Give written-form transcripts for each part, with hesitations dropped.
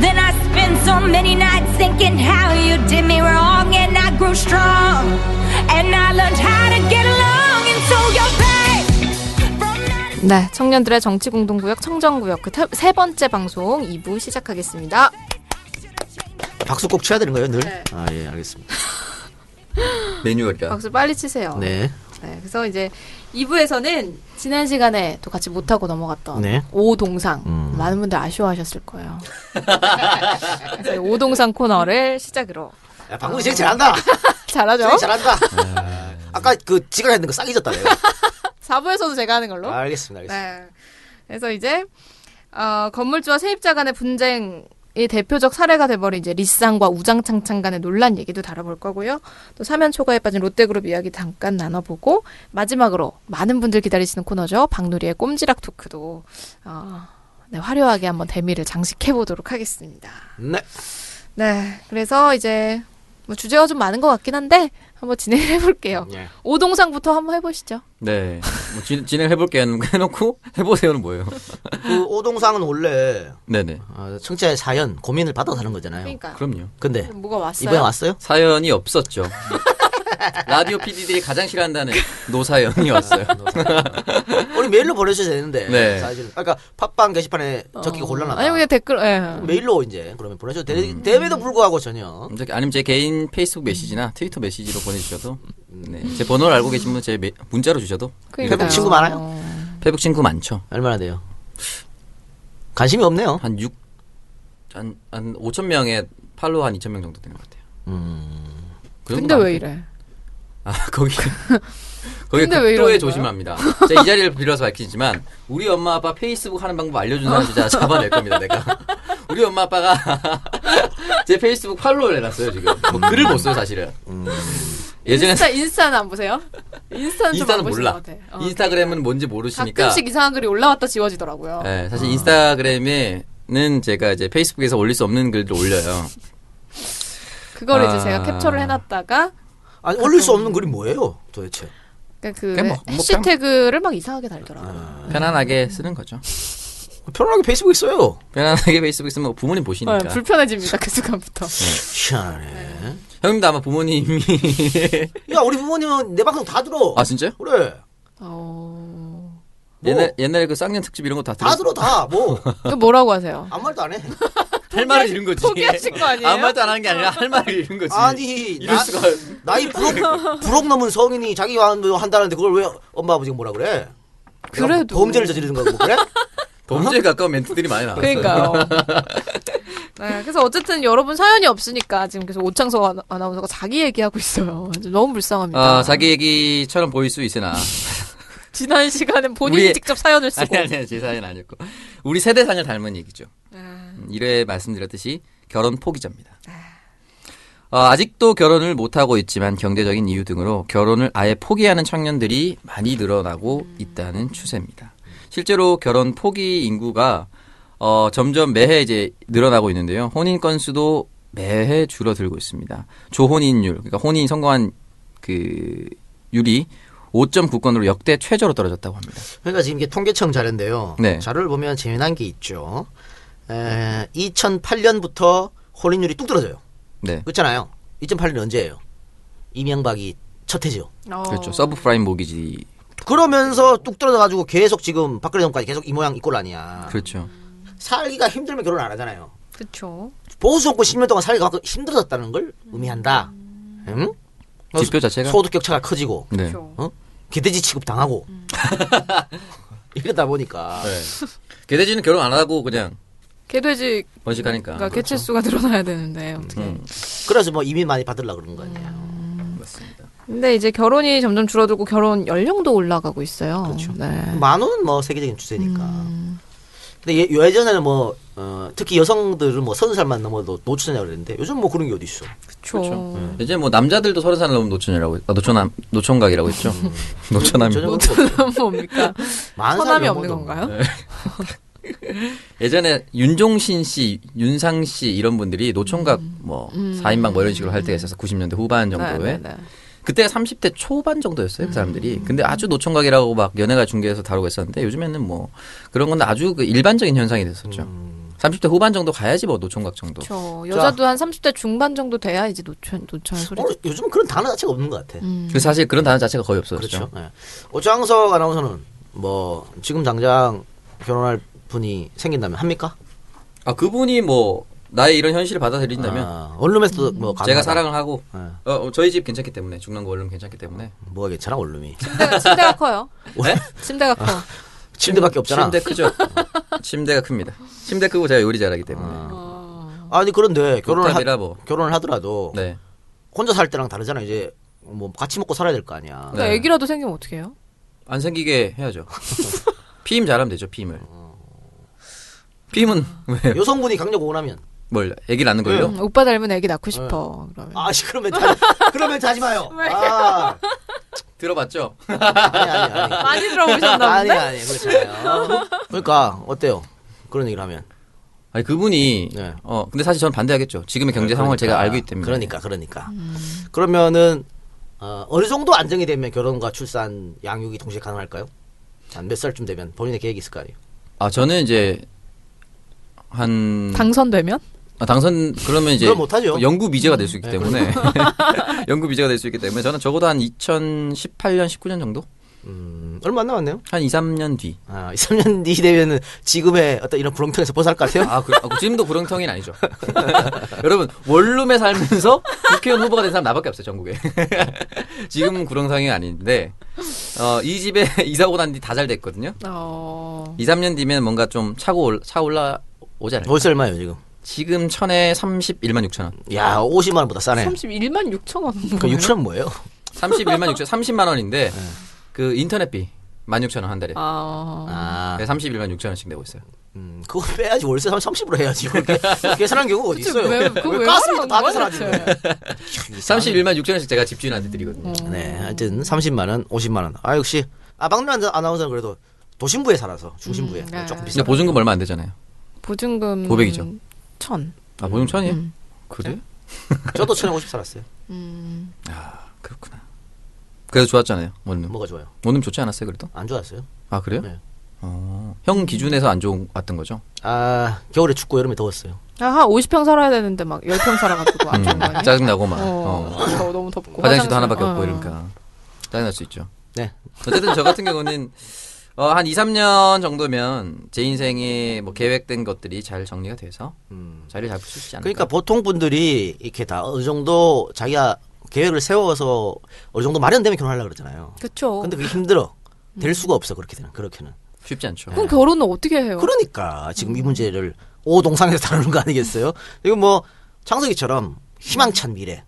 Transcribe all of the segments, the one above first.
Then I spent so many nights thinking how you did me wrong, and I grew strong, and I learned how to get along. And so you're back from night. 네, 청년들의 정치 공동구역 청정구역 그 세 번째 방송 2부 시작하겠습니다. 박수 꼭 쳐야 되는 거예요, 늘? 네. 아, 예, 알겠습니다. 매뉴얼이야. 박수 빨리 치세요. 네. 네, 그래서 이제 2부에서는 지난 시간에 또 같이 못하고 넘어갔던 네? 오동상. 많은 분들 아쉬워하셨을 거예요. 오동상 코너를 시작으로. 야, 방금 진행 잘한다. 잘하죠? 잘한다. 아까 그 지가 했는 거 싹 잊었다네요. 4부에서도 제가 하는 걸로. 아, 알겠습니다. 네. 그래서 이제 건물주와 세입자 간의 분쟁 이 대표적 사례가 돼버린 이제 리쌍과 우장창창 간의 논란 얘기도 다뤄볼 거고요. 또 사면 초과에 빠진 롯데그룹 이야기 잠깐 나눠보고 마지막으로 많은 분들 기다리시는 코너죠. 박누리의 꼼지락 토크도 네, 화려하게 한번 대미를 장식해보도록 하겠습니다. 네. 네. 그래서 이제 뭐 주제가 좀 많은 것 같긴 한데 한번 진행을 해볼게요. 네. 오동상부터 한번 해보시죠. 네. 뭐 진행해볼게 해놓고 해보세요는 뭐예요? 그 오동상은 원래 네네. 청취자의 사연 고민을 받아서 하는 거잖아요. 그러니까요. 그럼요. 근데 뭐가 왔어요? 이번에 왔어요? 사연이 없었죠. 라디오 PD들이 가장 싫어한다는 노사연이 왔어요. 우리 메일로 보내주셔야 되는데. 네. 사실은. 그러니까 팟빵 게시판에 적기가 곤란하다. 아니면 그냥 댓글. 예. 메일로 이제 그러면 보내셔도 됨에도 불구하고 전혀. 아니면 제 개인 페이스북 메시지나 트위터 메시지로 보내주셔도. 네. 제 번호를 알고 계신 분은 제 문자로 주셔도. 페북 친구 많아요? 페북 친구 많죠. 얼마나 돼요? 관심이 없네요. 한 5천 명에 팔로우 한 2천 명 정도 되는 것 같아요. 그 근데 왜 이래? 아, 거기 극도에 조심합니다. 제가 이 자리를 빌어서 밝히지만, 우리 엄마 아빠 페이스북 하는 방법 알려주는 사람 진짜 잡아낼 겁니다, 내가. 우리 엄마 아빠가 제 페이스북 팔로우를 해놨어요, 지금. 뭐 글을 못 써요, 사실은. 예전에. 인스타는 안 보세요? 인스타는 몰라. 인스타그램은 뭔지 모르시니까. 가끔씩 이상한 글이 올라왔다 지워지더라고요. 네, 사실 인스타그램에는 제가 이제 페이스북에서 올릴 수 없는 글들 올려요. 그걸 이제 제가 캡처를 해놨다가, 아니, 올릴 수 없는 글이 뭐예요, 도대체? 그러니까 그 해시태그를 막 이상하게 달더라고요. 편안하게 쓰는 거죠. 편안하게 페이스북에 써요. 편안하게 페이스북에 쓰면 부모님 보시니까. 네, 불편해집니다, 그 순간부터. 희한하네. 네. 형님도 아마 부모님이. 야, 우리 부모님은 내 방송 다 들어. 아, 진짜요? 그래. 뭐. 옛날에 그 쌍년 특집 이런 거 다 들어. 다 들어, 다. 뭐. 그 뭐라고 하세요? 아무 말도 안 해. 할 말을 잃은 거지. 포기하신 거 아니에요? 아무 말도 안 하는 게 아니라 할 말을 잃은 거지. 아니, 이럴 수가. 나이 부록 넘은 성인이 자기가 한다는데 그걸 왜 엄마 아버지가 뭐라 그래? 그래도. 범죄를 저지르는 거고 그래? 범죄에 가까운 멘트들이 많이 나왔어요. 그러니까요. 네, 그래서 어쨌든 여러분 사연이 없으니까 지금 계속 오창석 아나운서가 자기 얘기하고 있어요. 너무 불쌍합니다. 자기 얘기처럼 보일 수 있으나. 지난 시간은 본인이 직접 사연을 쓰고. 아니, 제 사연 아니었고. 우리 세대 사연을 닮은 얘기죠. 1회 말씀드렸듯이 결혼 포기자입니다. 아직도 결혼을 못하고 있지만 경제적인 이유 등으로 결혼을 아예 포기하는 청년들이 많이 늘어나고 있다는 추세입니다. 실제로 결혼 포기 인구가 점점 매해 이제 늘어나고 있는데요. 혼인 건수도 매해 줄어들고 있습니다. 조혼인율, 그러니까 혼인이 성공한 그 율이 5.9건으로 역대 최저로 떨어졌다고 합니다. 그러니까 지금 이게 통계청 자료인데요. 네. 자료를 보면 재미난 게 있죠. 2008년부터 혼인율이 뚝 떨어져요. 네. 그렇잖아요. 2008년 언제예요? 이명박이 첫 해죠. 그렇죠. 서브프라임 모기지. 그러면서 뚝 떨어져가지고 계속 지금 박근혜 정부까지 계속 이 모양 이 꼴 아니야. 그렇죠. 살기가 힘들면 결혼 안 하잖아요. 그렇죠. 보수 정권 10년 동안 살기가 힘들어졌다는 걸 의미한다. 응? 지표 자체가 소득 격차가 커지고, 네. 어? 개돼지 취급 당하고 이러다 보니까 네. 개돼지는 결혼 안 하고 그냥 개돼지 번식하니까 그러니까 개체 수가 늘어나야 되는데 어떻게? 그래서 뭐 이민 많이 받으려고 그런 거 아니에요. 맞습니다. 근데 이제 결혼이 점점 줄어들고 결혼 연령도 올라가고 있어요. 그렇죠. 네. 만호는 뭐 세계적인 추세니까. 근데 예전에는 뭐 특히 여성들은 뭐 30살만 넘어도 노처녀라고 그랬는데 요즘 뭐 그런 게 어디 있어? 그렇죠. 네. 이제 뭐 남자들도 30살 넘으면 노처녀라고, 노총각이라고 했죠. 노처남이 뭡니까? 처남이 없는 건가요? 네. 예전에 윤종신 씨, 윤상 씨 이런 분들이 노총각 뭐 4인방 뭐 이런 식으로 할 때가 있어서 90년대 후반 정도에. 네. 그때 30대 초반 정도였어요, 그 사람들이. 근데 아주 노총각이라고 막 연예가 중계에서 다루고 있었는데 요즘에는 뭐 그런 건 아주 그 일반적인 현상이 됐었죠. 30대 후반 정도 가야지 뭐 노총각 정도. 그렇죠. 여자도 자. 한 30대 중반 정도 돼야 이제 노총각 소리. 요즘 그런 단어 자체가 없는 것 같아. 그래서 사실 그런 단어 자체가 거의 없어졌죠. 그렇죠. 네. 오창석 아나운서는 뭐 지금 당장 결혼할 분이 생긴다면 합니까? 아 그분이 뭐 나의 이런 현실을 받아들인다면 원룸에서도 뭐 제가 사랑을 하고 저희 집 괜찮기 때문에 중랑구 원룸 괜찮기 때문에 뭐가 괜찮아 원룸이 침대가 커요. 네? 침대가 커. 침대밖에 없잖아. 침대 크죠. 침대가 큽니다. 침대 크고 제가 요리 잘하기 때문에. 아니 그런데 결혼을 하더라도 네. 혼자 살 때랑 다르잖아. 이제 뭐 같이 먹고 살아야 될 거 아니야. 네. 애기라도 생기면 어떻게 해요? 안 생기게 해야죠. 피임 잘하면 되죠. 피임을. 피임은 왜? 여성분이 강력 원하면 뭘 애기 낳는 걸요? 오빠 닮은 애기 낳고 싶어. 그러면. 아씨 그러면 자지 마요. 아. 들어봤죠? 아니. 많이 들어보셨나 본데? 아니 그렇잖아요. 그러니까 어때요? 그런 얘기를 하면 아니 그분이 네. 근데 사실 저는 반대하겠죠. 지금의 경제 상황을 제가 알고 있기 때문에. 그러니까. 그러면은 어느 정도 안정이 되면 결혼과 출산, 양육이 동시에 가능할까요? 한 몇 살쯤 되면 본인의 계획이 있을 거 아니에요? 아 저는 이제 한 당선되면? 그러면 이제 연구 미제가 될 수 있기 때문에 연구 미제가 될 수 있기 때문에 저는 적어도 한 2018년 19년 정도? 얼마 안 남았네요? 한 2, 3년 뒤. 2, 3년 뒤 되면은 지금의 어떤 이런 구렁텅에서 벗어날 것 같아요? 지금도 구렁텅이는 아니죠. 여러분, 원룸에 살면서 국회의원 후보가 된 사람 나밖에 없어요, 전국에. 지금은 구렁텅이 아닌데, 이 집에 이사 오고 난 뒤 다 잘 됐거든요? 2, 3년 뒤면 뭔가 좀 차올라오지 않을까? 벌써 얼마예요, 지금? 지금 천에 31만 6천 원. 야, 50만 원보다 싸네. 31만 6천 원. 그 6천 원 뭐예요? 31만 6천 30만 원인데 그 인터넷비 16,000원 한 달에. 네, 31만 6천 원씩 내고 있어요. 그거 빼야지 월세 30으로 해야지. 계산한 경우가 어디 있어요? 왜 가스비도 다 계산하지? 31만 6천 원씩 제가 집주인한테 드리거든요. 네, 하여튼 30만 원, 50만 원. 아 역시 박누리 아나운서는 그래도 도심부에 살아서 중심부에 네. 조금 비싸. 보증금 얼마 안 되잖아요. 보증금 500이죠. 1,000. 아, 보증 1,000이에요? 그래? 네? 저도 1,050 살았어요. 아, 그렇구나. 그래서 좋았잖아요, 원룸. 뭐가 좋아요? 원룸 좋지 않았어요, 그래도? 안 좋았어요. 아, 그래요? 네. 형 기준에서 안 좋았던 거죠? 아, 겨울에 춥고 여름에 더웠어요. 한 50평 살아야 되는데 막 10평 살아가지고 안 좋은 거 아니에요? 짜증나고 막. 너무 덥고. 화장실도 하나밖에 없고 이러니까. 짜증날 수 있죠. 네. 어쨌든 저 같은 경우는 한 2, 3년 정도면 제 인생에 뭐 계획된 것들이 잘 정리가 돼서 자리를 잡을 수 있지 않을까. 그러니까 보통 분들이 이렇게 다 어느 정도 자기가 계획을 세워서 어느 정도 마련되면 결혼하려고 그러잖아요. 그렇죠. 근데 그게 힘들어. 될 수가 없어. 그렇게는. 쉽지 않죠. 그럼 결혼은 어떻게 해요? 그러니까 지금 이 문제를 오동상에서 다루는 거 아니겠어요? 이거 뭐 창석이처럼 희망찬 미래.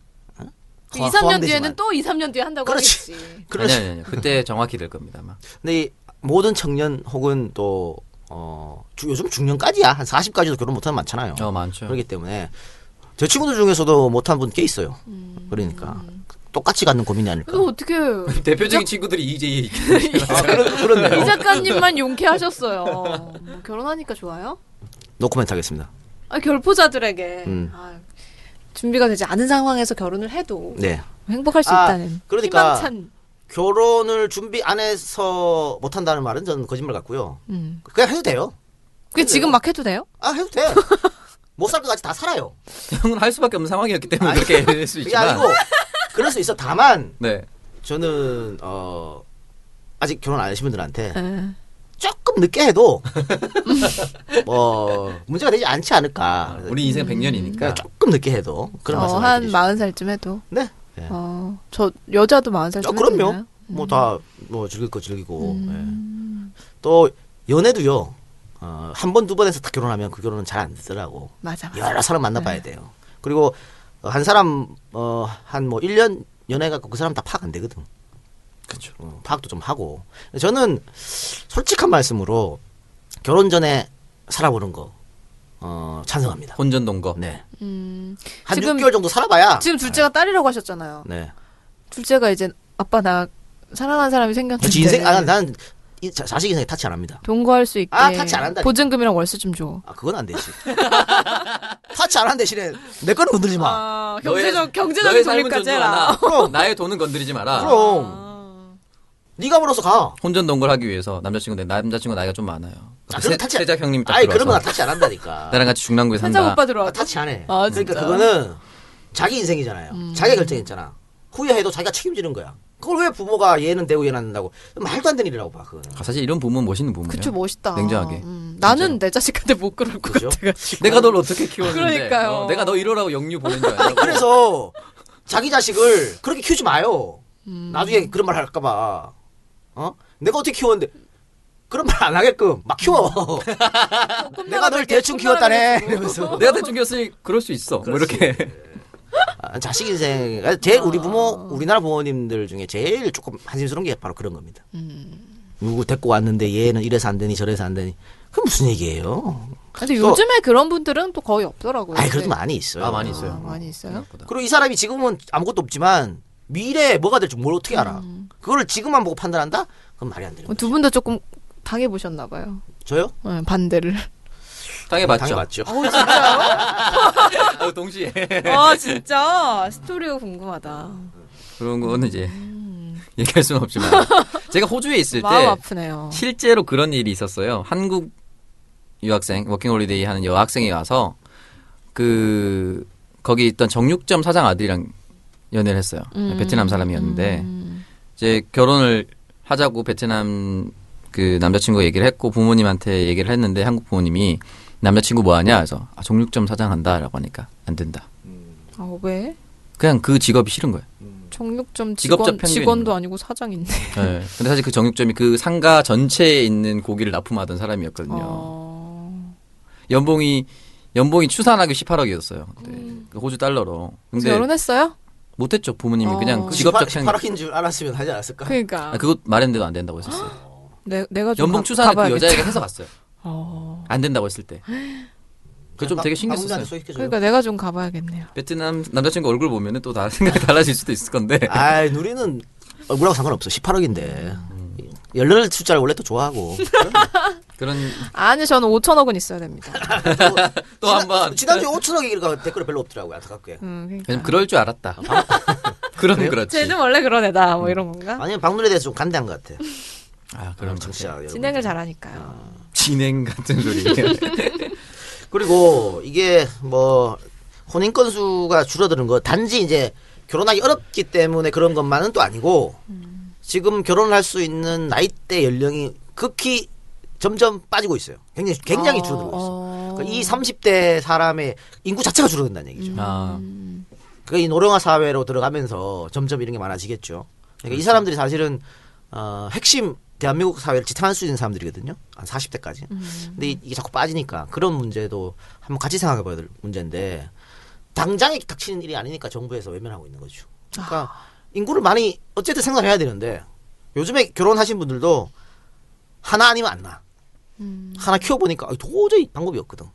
2, 3년 뒤에는 또 2, 3년 뒤에 한다고 그렇지. 하겠지. 그렇지. 아니. 그때 정확히 될 겁니다. 아마. 근데 모든 청년 혹은 또 요즘 중년까지야 한 40까지도 결혼 못하는 많잖아요. 많죠. 그렇기 때문에 제 친구들 중에서도 못한 분 꽤 있어요. 그러니까 똑같이 갖는 고민이 아닐까. 그거 어떻게 대표적인 친구들이 이제 그렇네요. 이 작가님만 용케하셨어요. 결혼하니까 좋아요? 노코멘트 하겠습니다. 결포자들에게 준비가 되지 않은 상황에서 결혼을 해도 네. 행복할 수 있다는. 그러니까. 희망찬. 결혼을 준비 안 해서 못 한다는 말은 저는 거짓말 같고요. 그냥 해도 돼요. 그게 지금 막 해도 돼요? 해도 돼. 못 살 것까지 다 살아요. 형은 할 수밖에 없는 상황이었기 때문에 그렇게 할 수 있지만. 그게 아니고 그럴 수 있어. 다만 네. 저는 아직 결혼 안 하신 분들한테 조금 늦게 해도 뭐 문제가 되지 않지 않을까. 우리 인생 100년이니까 조금 늦게 해도 그런 말씀 한 40살쯤 해도. 네. 네. 저 여자도 40살 쯤 그럼요. 뭐 다 뭐 즐길 거 즐기고 예. 또 연애도요. 한 번 두 번에서 다 결혼하면 그 결혼은 잘 안 되더라고. 맞아. 여러 사람 만나봐야 네. 돼요. 그리고 한 사람 한 뭐 1년 연애해갖고 그 사람 다 파악 안 되거든. 그렇죠. 파악도 좀 하고. 저는 솔직한 말씀으로 결혼 전에 살아보는 거. 찬성합니다. 혼전동거. 네. 한 지금, 6개월 정도 살아봐야. 지금 둘째가 딸이라고 하셨잖아요. 네. 둘째가 이제 아빠 나 사랑하는 사람이 생겼는데. 그렇지, 인생 난 자식 인생에 타치 안 합니다. 동거할 수 있게. 타치 안 한다. 보증금이랑 월세 좀 줘. 그건 안 되지. 타치 안 한 대신에 내 거는 건드리지 마. 경제적인 독립까지 해라. 그럼 나의 돈은 건드리지 마라. 그럼. 네가 벌어서 가. 혼전동거를 하기 위해서 남자친구 나이가 좀 많아요. 세작 형님이 딱 들어와서. 아니 그러면 타치 안 한다니까. 나랑 같이 중랑구에 산다. 세작 오빠 들어와. 타치 안 해. 아, 그러니까 그거는 자기 인생이잖아요. 자기가 결정했잖아. 후회해도 자기가 책임지는 거야. 그걸 왜 부모가 얘는 되고 얘는 안 된다고. 말도 안 되는 일이라고 봐. 그거는. 아, 사실 이런 부모는 멋있는 부모예요. 그쵸, 멋있다. 냉정하게. 나는 내 자식한테 못 그럴 것 같아가지고. 내가 널 어떻게 키웠는데. 그러니까요. 내가 너 이러라고 영유 보낸 줄 알고. 그래서 자기 자식을 그렇게 키우지 마요. 나중에 그런 말 할까 봐. 어? 내가 어떻게 키웠는데. 그런 말 안 하게끔 막 키워. 내가 널 대충 키웠다네. 이러면서. 내가 대충 키웠으니 그럴 수 있어. 뭐 이렇게. 자식 인생 제일 우리 부모 우리나라 부모님들 중에 제일 조금 한심스러운 게 바로 그런 겁니다. 누구 데리고 왔는데 얘는 이래서 안 되니 저래서 안 되니 그게 무슨 얘기예요? 근데 또, 요즘에 그런 분들은 또 거의 없더라고요. 아 그래도 많이 있어요. 아 많이 있어요. 아, 많이 있어요. 생각보다. 그리고 이 사람이 지금은 아무것도 없지만 미래에 뭐가 될지 뭘 어떻게 알아? 그걸 지금만 보고 판단한다? 그건 말이 안 되는 거죠. 두 분 다 조금 당해 보셨나 봐요. 저요? 네, 반대를. 당해 맞죠. 어 진짜요? 어 동시에. 아 진짜 스토리가 궁금하다. 그런 거는 이제 얘기할 수는 없지만 제가 호주에 있을 때 마음 아프네요. 실제로 그런 일이 있었어요. 한국 유학생 워킹홀리데이 하는 여학생이 와서 그 거기 있던 정육점 사장 아들이랑 연애를 했어요. 베트남 사람이었는데 이제 결혼을 하자고 베트남 그 남자친구가 얘기를 했고 부모님한테 얘기를 했는데 한국 부모님이 남자친구 뭐하냐 해서 아, 정육점 사장한다라고 하니까 안 된다. 아 왜? 그냥 그 직업이 싫은 거예요. 정육점 직원도 아니고 사장인데. 네. 근데 사실 그 정육점이 그 상가 전체에 있는 고기를 납품하던 사람이었거든요. 어... 연봉이 추산하기 18억이었어요. 네. 호주 달러로. 근데 결혼했어요? 못했죠. 부모님이 그냥 그 직업적 18억인 줄 알았으면 하지 않았을까? 그러니까. 아, 그거 말했는데도 안 된다고 했었어요. 내가 연봉 추산을 그 여자에게 해서 갔어요. 안 된다고 했을 때. 그 좀 되게 신기했어요. 그러니까 내가 좀 가봐야겠네요. 베트남 남자친구 얼굴 보면은 또 다른 생각이 달라질 수도 있을 건데. 아, 누리는 얼굴하고 상관없어. 18억인데. 18 숫자를 원래 또 좋아하고. 그런. 아니 저는 5천억은 있어야 됩니다. 또 한 번. 지난주에 5천억이니까 댓글에 별로 없더라고요. 안타깝게. 그러니까. 그럴 줄 알았다. 그럼 그렇지. 쟤는 원래 그런 애다. 뭐 이런 건가? 아니면 박누리에 대해서 좀 간대한 것 같아. 아, 그럼 진짜 진행을 잘하니까요. 진행 같은 소리. 그리고 이게 뭐 혼인 건수가 줄어드는 거 단지 이제 결혼하기 어렵기 때문에 그런 것만은 또 아니고 지금 결혼할 수 있는 나이대 연령이 극히 점점 빠지고 있어요. 굉장히 줄어들고 있어. 그러니까 이 30대 사람의 인구 자체가 줄어든다는 얘기죠. 그러니까 이 노령화 사회로 들어가면서 점점 이런 게 많아지겠죠. 그러니까 이 사람들이 사실은 핵심 대한민국 사회를 지탱할 수 있는 사람들이거든요. 한 40대까지. 근데 이게 자꾸 빠지니까 그런 문제도 한번 같이 생각해 봐야 될 문제인데 당장에 닥치는 일이 아니니까 정부에서 외면하고 있는 거죠. 그러니까 인구를 많이 어쨌든 생각해야 되는데 요즘에 결혼하신 분들도 하나 아니면 안 나. 하나 키워보니까 도저히 방법이 없거든.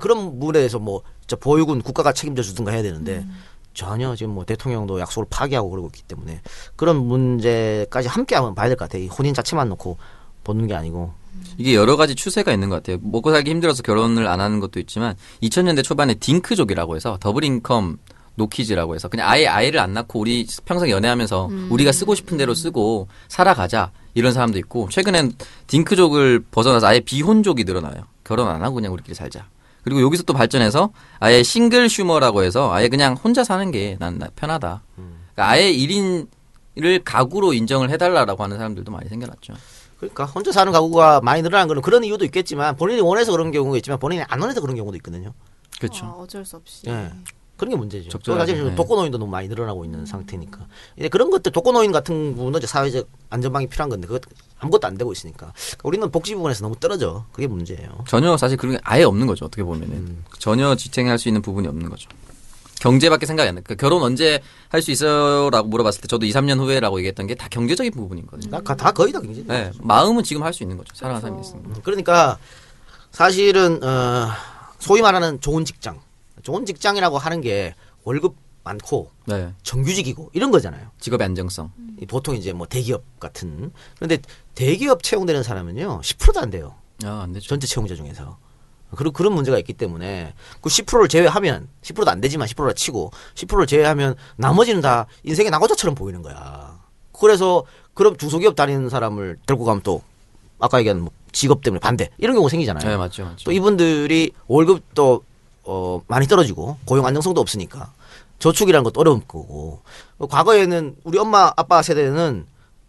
그런 문제에서 뭐 보육은 국가가 책임져 주든가 해야 되는데 전혀 지금 뭐 대통령도 약속을 파기하고 그러고 있기 때문에 그런 문제까지 함께 한번 봐야 될 것 같아요. 이 혼인 자체만 놓고 보는 게 아니고. 이게 여러 가지 추세가 있는 것 같아요. 먹고 살기 힘들어서 결혼을 안 하는 것도 있지만 2000년대 초반에 딩크족이라고 해서 더블 인컴 노키즈라고 해서 그냥 아예 아이를 안 낳고 우리 평생 연애하면서 우리가 쓰고 싶은 대로 쓰고 살아가자 이런 사람도 있고 최근엔 딩크족을 벗어나서 아예 비혼족이 늘어나요. 결혼 안 하고 그냥 우리끼리 살자. 그리고 여기서 또 발전해서 아예 싱글 슈머라고 해서 아예 그냥 혼자 사는 게 난 편하다. 그러니까 아예 1인을 가구로 인정을 해달라라고 하는 사람들도 많이 생겨났죠. 그러니까 혼자 사는 가구가 많이 늘어난 건 그런 이유도 있겠지만 본인이 원해서 그런 경우가 있지만 본인이 안 원해서 그런 경우도 있거든요. 그렇죠. 어쩔 수 없이. 네. 그런 게 문제죠. 적절하게. 네. 독거노인도 너무 많이 늘어나고 있는 상태니까. 이제 그런 것들 독거노인 같은 부분은 이제 사회적 안전망이 필요한 건데 그것 아무것도 안 되고 있으니까 그러니까 우리는 복지 부분에서 너무 떨어져. 그게 문제예요. 전혀 사실 그런 게 아예 없는 거죠. 어떻게 보면은 전혀 지탱할 수 있는 부분이 없는 거죠. 경제밖에 생각이 안 나. 그러니까 결혼 언제 할 수 있어요라고 물어봤을 때 저도 2-3년 후에라고 얘기했던 게 다 경제적인 부분인 거죠. 다 거의 다 경제적인. 네, 마음은 지금 할 수 있는 거죠. 사랑하는 사람이 있으니까. 그러니까 사실은 소위 말하는 좋은 직장이라고 하는 게 월급 많고 네. 정규직이고 이런 거잖아요. 직업의 안정성. 보통 이제 뭐 대기업 같은. 그런데 대기업 채용되는 사람은요 10%도 안 돼요. 아, 안 되죠. 전체 채용자 중에서. 그리고 그런 문제가 있기 때문에 그 10%를 제외하면 10%도 안 되지만 10%라 치고 10%를 제외하면 나머지는 다 인생의 낙오자처럼 보이는 거야. 그래서 그럼 중소기업 다니는 사람을 데리고 가면 또 아까 얘기한 뭐 직업 때문에 반대 이런 경우 생기잖아요. 네, 맞죠, 맞죠. 또 이분들이 월급도 많이 떨어지고 고용 안정성도 없으니까 저축이라는 것도 어려운 거고, 과거에는 우리 엄마 아빠 세대는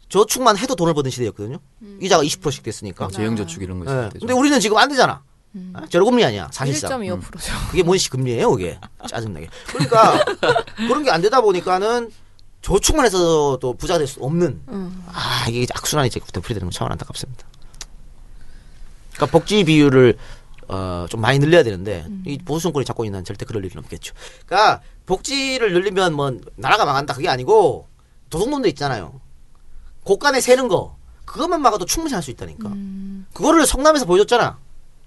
저축만 해도 돈을 버는 시대였거든요. 이자가 20%씩 됐으니까. 아, 재형저축 이런 거 있을 때. 근데 우리는 지금 안 되잖아. 제로금리 아니야 사실상. 1.25%죠. 그게 뭔 금리예요 그게. 짜증나게. 그러니까 그런 게 안 되다 보니까는 저축만 해서 또 부자가 될 수 없는. 아, 이게 악순환이 이제 되는 건 참 안타깝습니다. 그러니까 복지 비율을 좀 많이 늘려야 되는데 이 보수 정권이 잡고 있는 한 절대 그럴 일은 없겠죠. 그러니까 복지를 늘리면 뭐 나라가 망한다 그게 아니고 도둑놈도 있잖아요. 곳간에 새는 거 그것만 막아도 충분히 할 수 있다니까. 그거를 성남에서 보여줬잖아.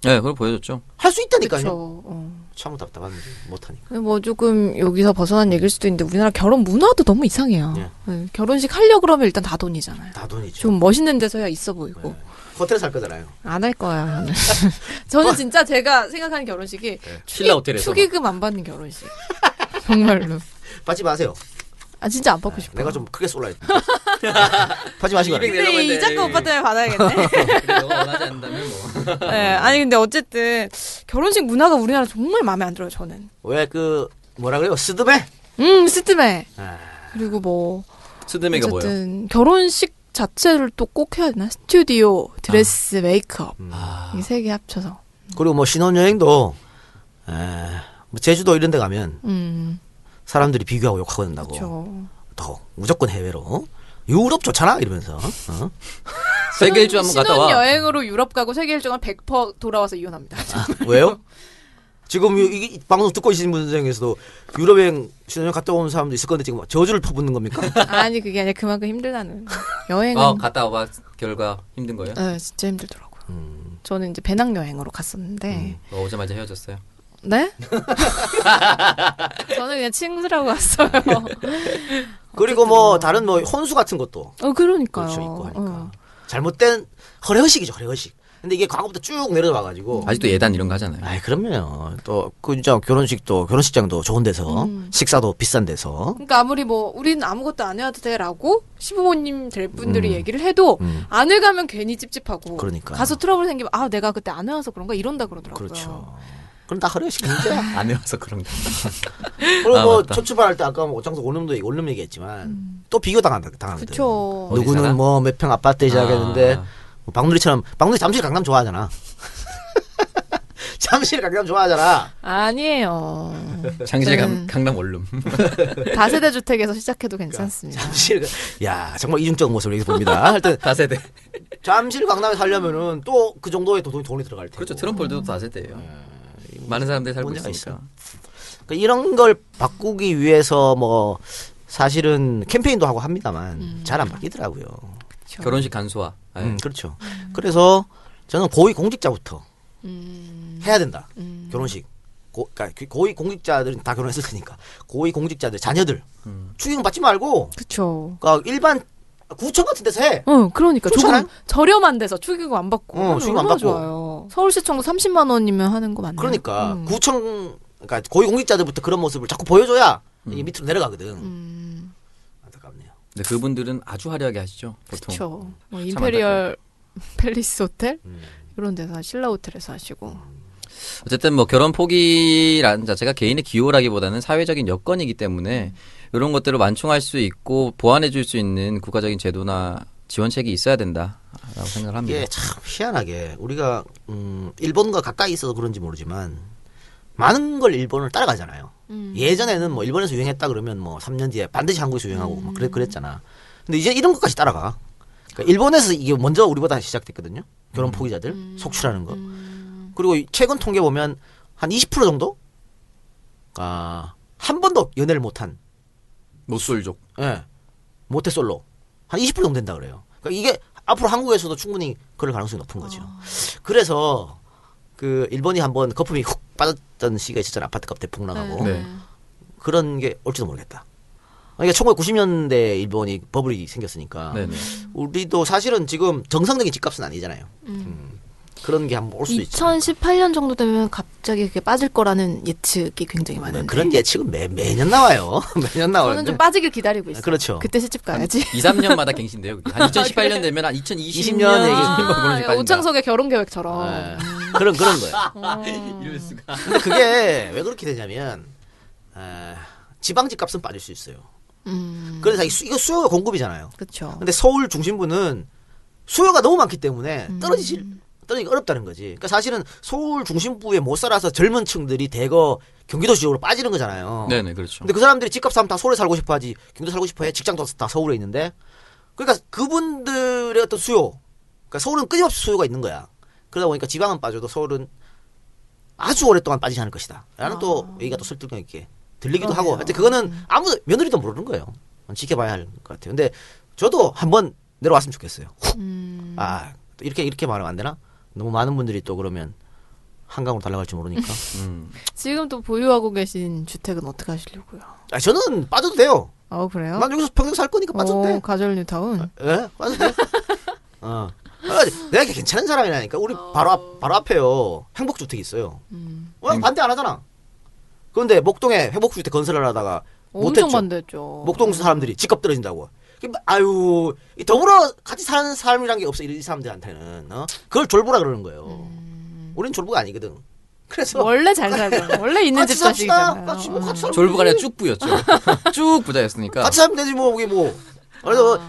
네, 그걸 보여줬죠. 할 수 있다니까요. 그렇죠. 참 답답한데 못하니까. 뭐 조금 여기서 벗어난 얘기일 수도 있는데 우리나라 결혼 문화도 너무 이상해요. 네. 네, 결혼식 하려고 그러면 일단 다 돈이잖아요. 다 돈이죠. 좀 멋있는 데서야 있어 보이고. 네. 호텔에서 할 거잖아요. 안 할 거야. 저는 진짜 제가 생각하는 결혼식이 네. 신라 호텔에서 축의금 안 받는 결혼식. 정말로. 받지 마세요. 아 진짜 안 받고 싶어. 내가 좀 크게 쏠라야 돼. 받지 마시고. 근데 이 작가 오빠 때문에 받아야겠네. 그래요. 원하지 않는다면 뭐. 네, 아니 근데 어쨌든 결혼식 문화가 우리나라 정말 마음에 안 들어요 저는. 왜 그 뭐라 그래요? 스드메? 스드메. 아... 그리고 뭐 스드메가 뭐예요? 어쨌든 결혼식 자체를 또 꼭 해야 되나? 스튜디오, 드레스, 메이크업 이 세 개 합쳐서. 그리고 뭐 신혼여행도 뭐 제주도 이런 데 가면 사람들이 비교하고 욕하고 된다고. 그렇죠. 더 무조건 해외로. 유럽 좋잖아 이러면서. 어? 세계 일주 한번 갔다 와. 신혼여행으로 유럽 가고 세계 일주가 100% 돌아와서 이혼합니다. 아, 왜요? 지금 이 방송 듣고 계신 분들 중에서도 유럽 여행 신혼여행 갔다 온 사람도 있을 건데 지금 저주를 퍼붓는 겁니까? 아니 그게 아니라 그만큼 힘들다는. 여행은 갔다 와봐 결과 힘든 거예요? 네, 진짜 힘들더라고요. 저는 이제 배낭여행으로 갔었는데 오자마자 헤어졌어요. 네? 저는 그냥 친구들하고 왔어요. 그리고 뭐 다른 뭐 혼수 같은 것도 그러니까요. 그렇죠, 있고 하니까. 잘못된 허례허식이죠, 허례허식. 근데 이게 과거부터 쭉 내려와 가지고 아직도 예단 이런 거 하잖아요. 아, 그럼요. 또 그 진짜 결혼식도 결혼식장도 좋은 데서 식사도 비싼 데서. 그러니까 아무리 뭐 우린 아무것도 안 해도 돼라고 시부모님 될 분들이 얘기를 해도 안 해 가면 괜히 찝찝하고. 그러니까. 가서 트러블 생기면 아, 내가 그때 안 해와서 그런가 이런다 그러더라고요. 그렇죠. 그럼 다 허례허식 문제야. 안 해와서 그런 거. 그리고 뭐 초출발할 때 아까 오창석 원룸 얘기했지만 또 비교당한다. 그렇죠. 누구는 뭐 몇 평 아파트에 시작했는데 뭐 박누리처럼 박누리 잠실 강남 좋아하잖아. 잠실 강남 좋아하잖아. 아니에요. 잠실 강남 원룸. 다세대 주택에서 시작해도 괜찮습니다. 잠실. 야 정말 이중적 모습을 여기서 봅니다. 하여튼 다세대. 잠실 강남에 살려면은 또 그 정도의 돈이 들어갈 테고. 그렇죠. 트럼폴드도 다세대예요. 많은 사람들이 살고 있으니까. 그러니까 이런 걸 바꾸기 위해서 뭐 사실은 캠페인도 하고 합니다만 잘 안 바뀌더라고요. 그렇죠. 결혼식 간소화. 그렇죠. 그래서 저는 고위공직자부터 해야 된다. 결혼식. 그러니까 고위공직자들은 다 결혼했을 테니까 고위공직자들 자녀들 축의금 받지 말고. 그렇죠. 그러니까 일반 구청 같은 데서 해. 그러니까 조금 저렴한 데서 축의금 안 받고. 축의금 안 받고. 좋아요. 서울시청도 30만 원이면 하는 거 맞나요? 그러니까 구청, 그러니까 고위공직자들부터 그런 모습을 자꾸 보여줘야 이게 밑으로 내려가거든. 안타깝네요. 근데 그분들은 아주 화려하게 하시죠, 보통. 그렇죠. 뭐 임페리얼 팰리스 호텔 이런 데서 신라 호텔에서 하시고. 어쨌든 뭐 결혼 포기라는 자체가 개인의 기호라기보다는 사회적인 여건이기 때문에. 이런 것들을 완충할 수 있고 보완해 줄 수 있는 국가적인 제도나 지원책이 있어야 된다라고 생각을 합니다. 예, 참 희한하게 우리가 일본과 가까이 있어서 그런지 모르지만 많은 걸 일본을 따라가잖아요. 예전에는 뭐 일본에서 유행했다 그러면 뭐 3년 뒤에 반드시 한국에서 유행하고 막 그랬잖아. 근데 이제 이런 것까지 따라가. 그러니까 일본에서 이게 먼저 우리보다 시작됐거든요. 결혼 포기자들 속출하는 거. 그리고 최근 통계 보면 한 20% 정도? 아, 한 번도 연애를 못한 모쏠족. 예. 네. 모태솔로. 한 20% 정도 된다 그래요. 그러니까 이게 앞으로 한국에서도 충분히 그럴 가능성이 높은 거죠. 그래서 그 일본이 한번 거품이 훅 빠졌던 시기가 있었잖아요. 아파트값 대폭 나가고. 네. 그런 게 올지도 모르겠다. 그러니까 1990년대 일본이 버블이 생겼으니까. 네네. 우리도 사실은 지금 정상적인 집값은 아니잖아요. 그런 게 한번 올 수 있죠. 2018년 정도 되면 갑자기 그게 빠질 거라는 예측이 굉장히 많은데. 그런 예측은 매년 나와요. 매년 나와요. 저는 좀 빠지길 기다리고 있어요. 그렇죠. 그때 시집 가야지. 2, 3년마다 갱신돼요. 한 2018년 되면 한 2020년에 아, 오창석의 결혼 계획처럼. 네. 그런 거예요. 이럴 수가. 근데 그게 왜 그렇게 되냐면 지방집 값은 빠질 수 있어요. 그래서 이거 수요가 공급이잖아요. 그렇죠. 근데 서울 중심부는 수요가 너무 많기 때문에 떨어지기 어렵다는 거지. 그러니까 사실은 서울 중심부에 못 살아서 젊은 층들이 대거 경기도 지역으로 빠지는 거잖아요. 네네, 그렇죠. 근데 그 사람들이 집값 사면 다 서울에 살고 싶어 하지, 경기도 살고 싶어 해. 직장도 다 서울에 있는데. 그러니까 그분들의 어떤 수요. 그러니까 서울은 끊임없이 수요가 있는 거야. 그러다 보니까 지방은 빠져도 서울은 아주 오랫동안 빠지지 않을 것이다. 라는 아. 또 얘기가 또 설득력 있게 들리기도 그러네요. 하고. 하여튼 그거는 아무 며느리도 모르는 거예요. 지켜봐야 할 것 같아요. 근데 저도 한번 내려왔으면 좋겠어요. 아, 또 이렇게 말하면 안 되나? 너무 많은 분들이 또 그러면 한강으로 달려갈지 모르니까. 지금 또 보유하고 계신 주택은 어떻게 하시려고요? 아, 저는 빠져도 돼요. 아, 그래요? 난 여기서 평생 살 거니까 빠져도 돼. 가절 뉴타운. 예? 아, 빠져도 돼. 어. 아, 내가 괜찮은 사람이라니까. 우리 바로 앞에요. 행복주택이 있어요. 왜 반대 안 하잖아. 그런데 목동에 행복주택 건설을 하다가 못했죠. 엄청 반대했죠. 목동 사람들이 집값 떨어진다고. 아유, 더불어 같이 사는 사람이란 게 없어, 이 사람들한테는. 어? 그걸 졸부라 그러는 거예요. 우린 졸부가 아니거든. 그래서 원래 잘 살고 원래 있는 집 사시잖아요. 졸부가 아니라 쭉부였죠. 쭉 부자였으니까 같이 살면 되지 뭐. 그래서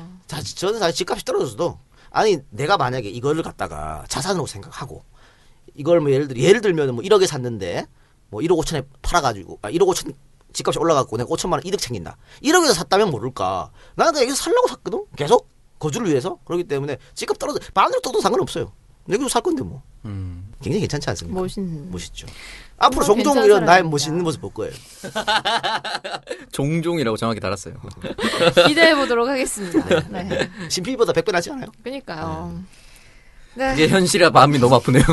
저는 사실 집값이 떨어져도, 아니 내가 만약에 이거를 갖다가 자산으로 생각하고 이걸 뭐 예를 들면 뭐 1억에 샀는데 뭐 1억 5천에 팔아가지고 1억 5천 집값이 올라갔고 내가 5천만 원 이득 챙긴다. 1억에서 샀다면 모를까. 나는 그냥 여기서 살려고 샀거든. 계속 거주를 위해서. 그렇기 때문에 집값 떨어져 반으로 떠도 상관없어요. 여기서 살 건데 뭐. 굉장히 괜찮지 않습니까? 멋있죠. 앞으로 종종 이런 나의 멋있는 모습 볼 거예요. 종종이라고 정확히 달았어요. 기대해 보도록 하겠습니다. 네. 신피보다 100배 낫지 않아요? 그러니까요. 네. 이게 현실이라 마음이 너무 아프네요.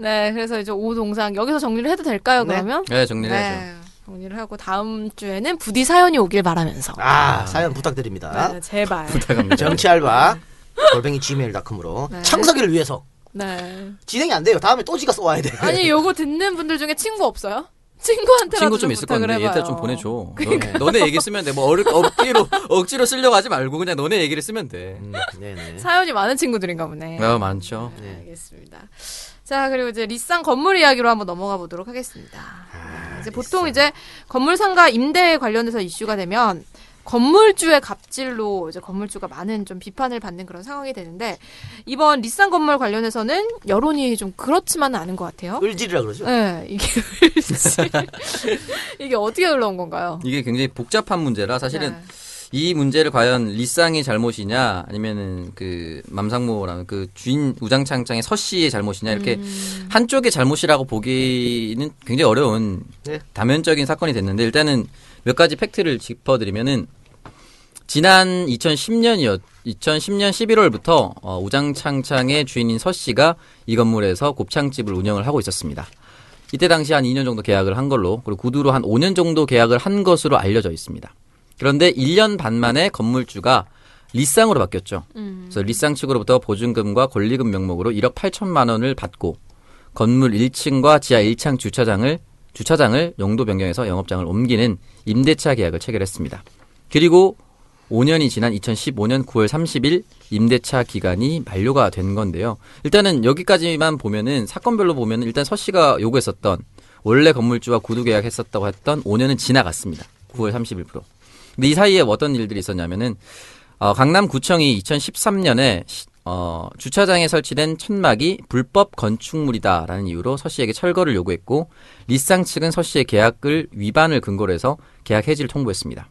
네, 그래서 이제 오동상 여기서 정리를 해도 될까요? 네. 그러면? 네, 정리해야죠. 네, 정리를 하고 다음 주에는 부디 사연이 오길 바라면서. 아, 사연 부탁드립니다. 네, 제발. 부탁합니다. 정치알바 @gmail.com으로 네. 창석이를 위해서. 네. 진행이 안 돼요. 다음에 또 지가 써와야 돼. 아니, 요거 듣는 분들 중에 친구 없어요? 친구한테라도 친구 좀 있을 건데 얘한테 좀 보내줘. 그러니까. 너네 얘기 쓰면 돼. 뭐 억지로 쓰려고 하지 말고 그냥 너네 얘기를 쓰면 돼. 네네. 사연이 많은 친구들인가 보네. 아, 많죠. 네, 알겠습니다. 자, 그리고 이제 리쌍 건물 이야기로 한번 넘어가 보도록 하겠습니다. 아, 이제 보통 이제 건물 상가 임대에 관련해서 이슈가 되면 건물주의 갑질로 이제 건물주가 많은 좀 비판을 받는 그런 상황이 되는데, 이번 리쌍 건물 관련해서는 여론이 좀 그렇지만은 않은 것 같아요. 을질이라 그러죠? 네, 이게 을질. 이게 어떻게 흘러온 건가요? 이게 굉장히 복잡한 문제라 사실은 네. 이 문제를 과연 리쌍이 잘못이냐 아니면은 그 맘상무라는 그 주인 우장창창의 서 씨의 잘못이냐 이렇게 한쪽의 잘못이라고 보기는 굉장히 어려운 네. 다면적인 사건이 됐는데, 일단은 몇 가지 팩트를 짚어드리면은 지난 2010년 11월부터 우장창창의 주인인 서 씨가 이 건물에서 곱창집을 운영을 하고 있었습니다. 이때 당시 한 2년 정도 계약을 한 걸로, 그리고 구두로 한 5년 정도 계약을 한 것으로 알려져 있습니다. 그런데 1년 반 만에 건물주가 리쌍으로 바뀌었죠. 그래서 리쌍 측으로부터 보증금과 권리금 명목으로 1억 8천만 원을 받고 건물 1층과 지하 1층 주차장을 용도 변경해서 영업장을 옮기는 임대차 계약을 체결했습니다. 그리고 5년이 지난 2015년 9월 30일 임대차 기간이 만료가 된 건데요. 일단은 여기까지만 보면은 사건별로 보면은 일단 서 씨가 요구했었던 원래 건물주와 구두 계약했었다고 했던 5년은 지나갔습니다. 9월 30일부로. 근데 이 사이에 어떤 일들이 있었냐면은 강남구청이 2013년에 주차장에 설치된 천막이 불법 건축물이다라는 이유로 서 씨에게 철거를 요구했고, 리쌍 측은 서 씨의 계약을 위반을 근거로 해서 계약 해지를 통보했습니다.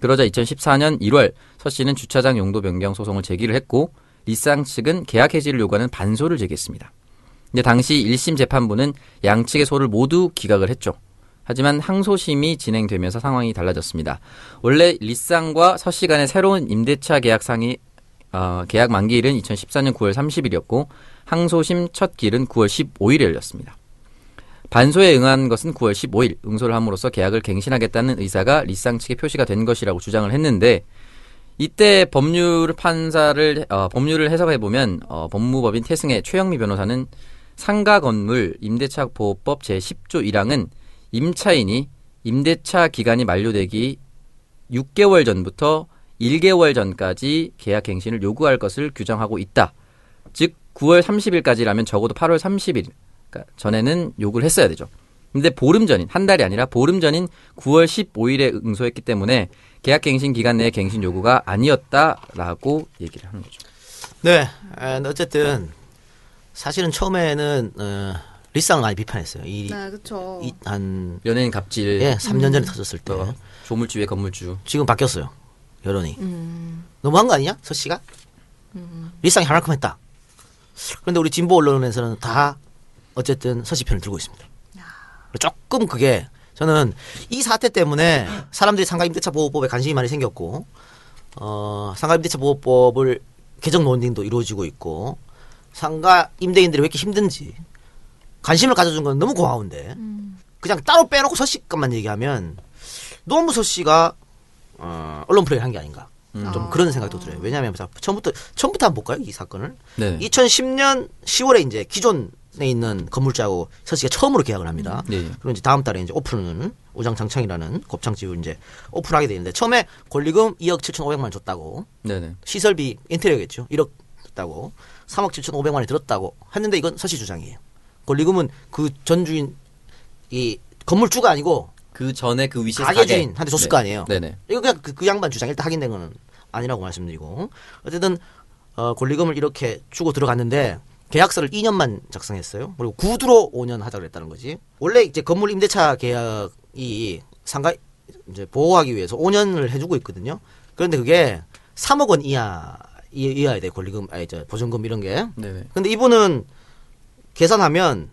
그러자 2014년 1월 서 씨는 주차장 용도 변경 소송을 제기를 했고, 리쌍 측은 계약 해지를 요구하는 반소를 제기했습니다. 근데 당시 1심 재판부는 양측의 소를 모두 기각을 했죠. 하지만 항소심이 진행되면서 상황이 달라졌습니다. 원래 리쌍과 서 씨 간의 새로운 임대차 계약상이 계약 만기일은 2014년 9월 30일이었고 항소심 첫 기일은 9월 15일에 열렸습니다. 반소에 응한 것은 9월 15일 응소를 함으로써 계약을 갱신하겠다는 의사가 리쌍 측에 표시가 된 것이라고 주장을 했는데, 이때 법률을 해석해보면 법무법인 태승의 최영미 변호사는 상가 건물 임대차 보호법 제10조 1항은 임차인이 임대차 기간이 만료되기 6개월 전부터 1개월 전까지 계약 갱신을 요구할 것을 규정하고 있다. 즉 9월 30일까지라면 적어도 8월 30일 전에는 요구를 했어야 되죠. 근데 보름 전인, 한 달이 아니라 보름 전인 9월 15일에 응소했기 때문에 계약 갱신 기간 내에 갱신 요구가 아니었다라고 얘기를 하는 거죠. 네. 어쨌든 사실은 처음에는 리쌍을 많이 비판했어요. 네, 그렇죠. 한 연예인 갑질. 예, 3년 전에 터졌을 때. 조물주의 건물주. 지금 바뀌었어요. 여론이. 너무한 거 아니냐? 서 씨가? 리쌍이 할 만큼 했다. 그런데 우리 진보 언론에서는 다 어쨌든 서 씨 편을 들고 있습니다. 조금 그게 저는 이 사태 때문에 사람들이 상가임대차 보호법에 관심이 많이 생겼고 상가임대차 보호법을 개정 논의도 이루어지고 있고 상가 임대인들이 왜 이렇게 힘든지 관심을 가져준 건 너무 고마운데 그냥 따로 빼놓고 서 씨값만 얘기하면 너무 서 씨가 언론 프레임 한 게 아닌가 좀 그런 생각도 들어요. 왜냐하면 처음부터 한번 볼까요 이 사건을. 네. 2010년 10월에 이제 기존 에 있는 건물주하고 서 씨가 처음으로 계약을 합니다. 네. 그리고 이제 다음 달에 이제 오픈은 우장창창이라는 곱창집을 이제 오픈하게 되는데 처음에 권리금 2억 7,500만 원 줬다고. 네네. 시설비 인테리어겠죠. 1억 줬다고. 3억 7,500만 원이 들었다고 했는데 이건 서 씨 주장이에요. 권리금은 그 전 주인 이 건물주가 아니고 그 전에 그 위치 가게 주인한테 줬을 네. 거 아니에요. 네네. 이거 그냥 그 양반 주장 일단 확인된 거는 아니라고 말씀드리고 어쨌든 권리금을 이렇게 주고 들어갔는데. 계약서를 2년만 작성했어요. 그리고 구두로 5년 하자고 했다는 거지. 원래 이제 건물 임대차 계약이 상가 이제 보호하기 위해서 5년을 해주고 있거든요. 그런데 그게 3억 원 이하에 돼 권리금, 이제 보증금 이런 게. 네네. 근데 이분은 계산하면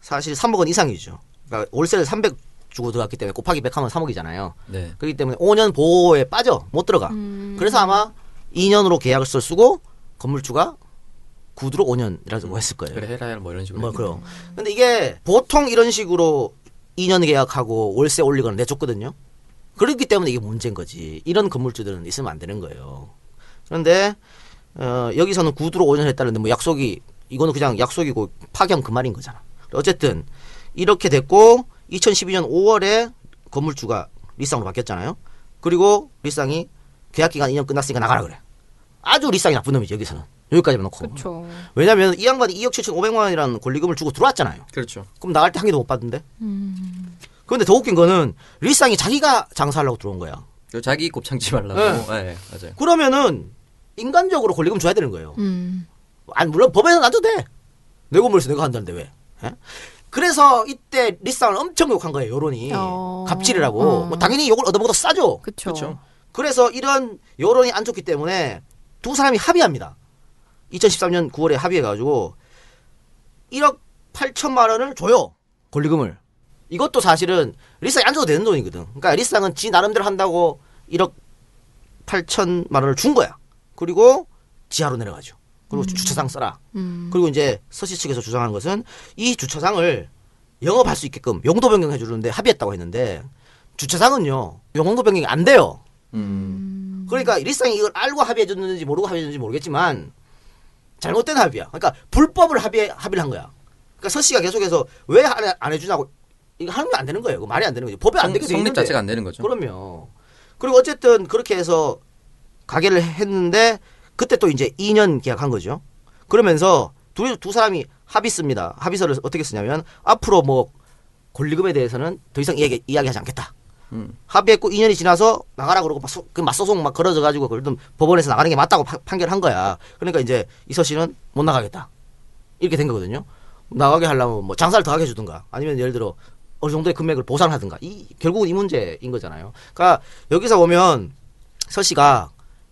사실 3억 원 이상이죠. 그러니까 월세를 300 주고 들어갔기 때문에 곱하기 100하면 3억이잖아요. 네. 그렇기 때문에 5년 보호에 빠져 못 들어가. 그래서 아마 2년으로 계약서 쓰고 건물주가 구두로 5년이라도 뭐 했을 거예요. 그래 해라 뭐 이런 식으로. 뭐 그럼. 근데 이게 보통 이런 식으로 2년 계약하고 월세 올리거나 내줬거든요. 그렇기 때문에 이게 문제인 거지. 이런 건물주들은 있으면 안 되는 거예요. 그런데 여기서는 구두로 5년 했다는데 뭐 약속이 이거는 그냥 약속이고 파견 그 말인 거잖아. 어쨌든 이렇게 됐고 2012년 5월에 건물주가 리쌍으로 바뀌었잖아요. 그리고 리쌍이 계약 기간 2년 끝났으니까 나가라 그래. 아주 리쌍이 나쁜 놈이지 여기서는. 여기까지만 놓고. 그렇죠. 왜냐하면 이 양반이 2억 7,500만 원이라는 권리금을 주고 들어왔잖아요. 그렇죠. 그럼 나갈 때 한 개도 못 받는데. 그런데 더 웃긴 거는 리쌍이 자기가 장사하려고 들어온 거야. 자기 곱창집 하려고. 네. 네, 맞아요. 그러면은 인간적으로 권리금 줘야 되는 거예요. 아니 물론 법에서는 안 줘도 돼. 내 건물에서 내가 한다는데 왜? 네? 그래서 이때 리쌍을 엄청 욕한 거예요. 여론이. 갑질이라고. 뭐 당연히 욕을 얻어먹어도 싸죠. 그렇죠. 그래서 이런 여론이 안 좋기 때문에 두 사람이 합의합니다. 2013년 9월에 합의해가지고 1억 8천만 원을 줘요. 권리금을. 이것도 사실은 리쌍이 안 줘도 되는 돈이거든. 그러니까 리쌍은 지 나름대로 한다고 1억 8천만 원을 준 거야. 그리고 지하로 내려가죠. 그리고 주차장 써라. 그리고 이제 서씨 측에서 주장하는 것은 이 주차장을 영업할 수 있게끔 용도 변경해 주는데 합의했다고 했는데 주차장은요. 용도 변경이 안 돼요. 그러니까 리쌍이 이걸 알고 합의해 줬는지 모르고 합의해 줬는지 모르겠지만 잘못된 합의야. 그러니까 불법을 합의를 한 거야. 그러니까 서 씨가 계속해서 왜 안 해주냐고 이거 하는 게 안 되는 거예요. 말이 안 되는 거죠. 법에 안 되게 돼 있는데. 성립 자체가 안 되는 거죠. 그럼요. 그리고 어쨌든 그렇게 해서 가게를 했는데 그때 또 이제 2년 계약한 거죠. 그러면서 두 사람이 합의 씁니다. 합의서를 어떻게 쓰냐면 앞으로 뭐 권리금에 대해서는 더 이상 이야기하지 않겠다. 합의했고 2년이 지나서 나가라 그러고 맞소송 막 걸어져가지고 그래도 법원에서 나가는 게 맞다고 판결한 거야. 그러니까 이제 이서 씨는 못 나가겠다 이렇게 된 거거든요. 나가게 하려면 뭐 장사를 더 하게 해주든가 아니면 예를 들어 어느 정도의 금액을 보상하든가 결국은 이 문제인 거잖아요. 그러니까 여기서 보면 서 씨가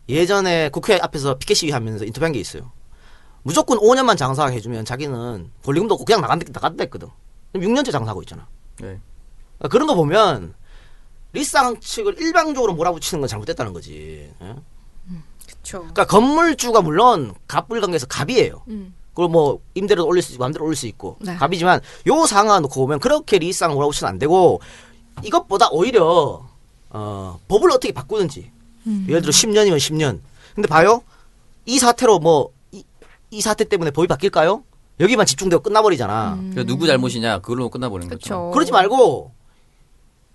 예전에 국회 앞에서 피켓 시위하면서 인터뷰한 게 있어요. 무조건 5년만 장사하게 해주면 자기는 권리금도 없고 그냥 나간다 했거든. 6년째 장사하고 있잖아. 네. 그러니까 그런 거 보면 리쌍 측을 일방적으로 몰아붙이는 건 잘못됐다는 거지. 예? 그렇죠. 그러니까 건물주가 물론 갑불관계에서 갑이에요. 그리고 뭐 임대료도 올릴 수 있고 마음대로 올릴 수 있고 네. 갑이지만 요 상황 놓고 보면 그렇게 리쌍을 몰아붙이면 안 되고 이것보다 오히려 법을 어떻게 바꾸는지 예를 들어 10년이면 10년. 근데 봐요. 이 사태로 뭐 이 사태 때문에 법이 바뀔까요? 여기만 집중되고 끝나버리잖아. 그러니까 누구 잘못이냐 그걸로 끝나버리는 거죠. 그러지 말고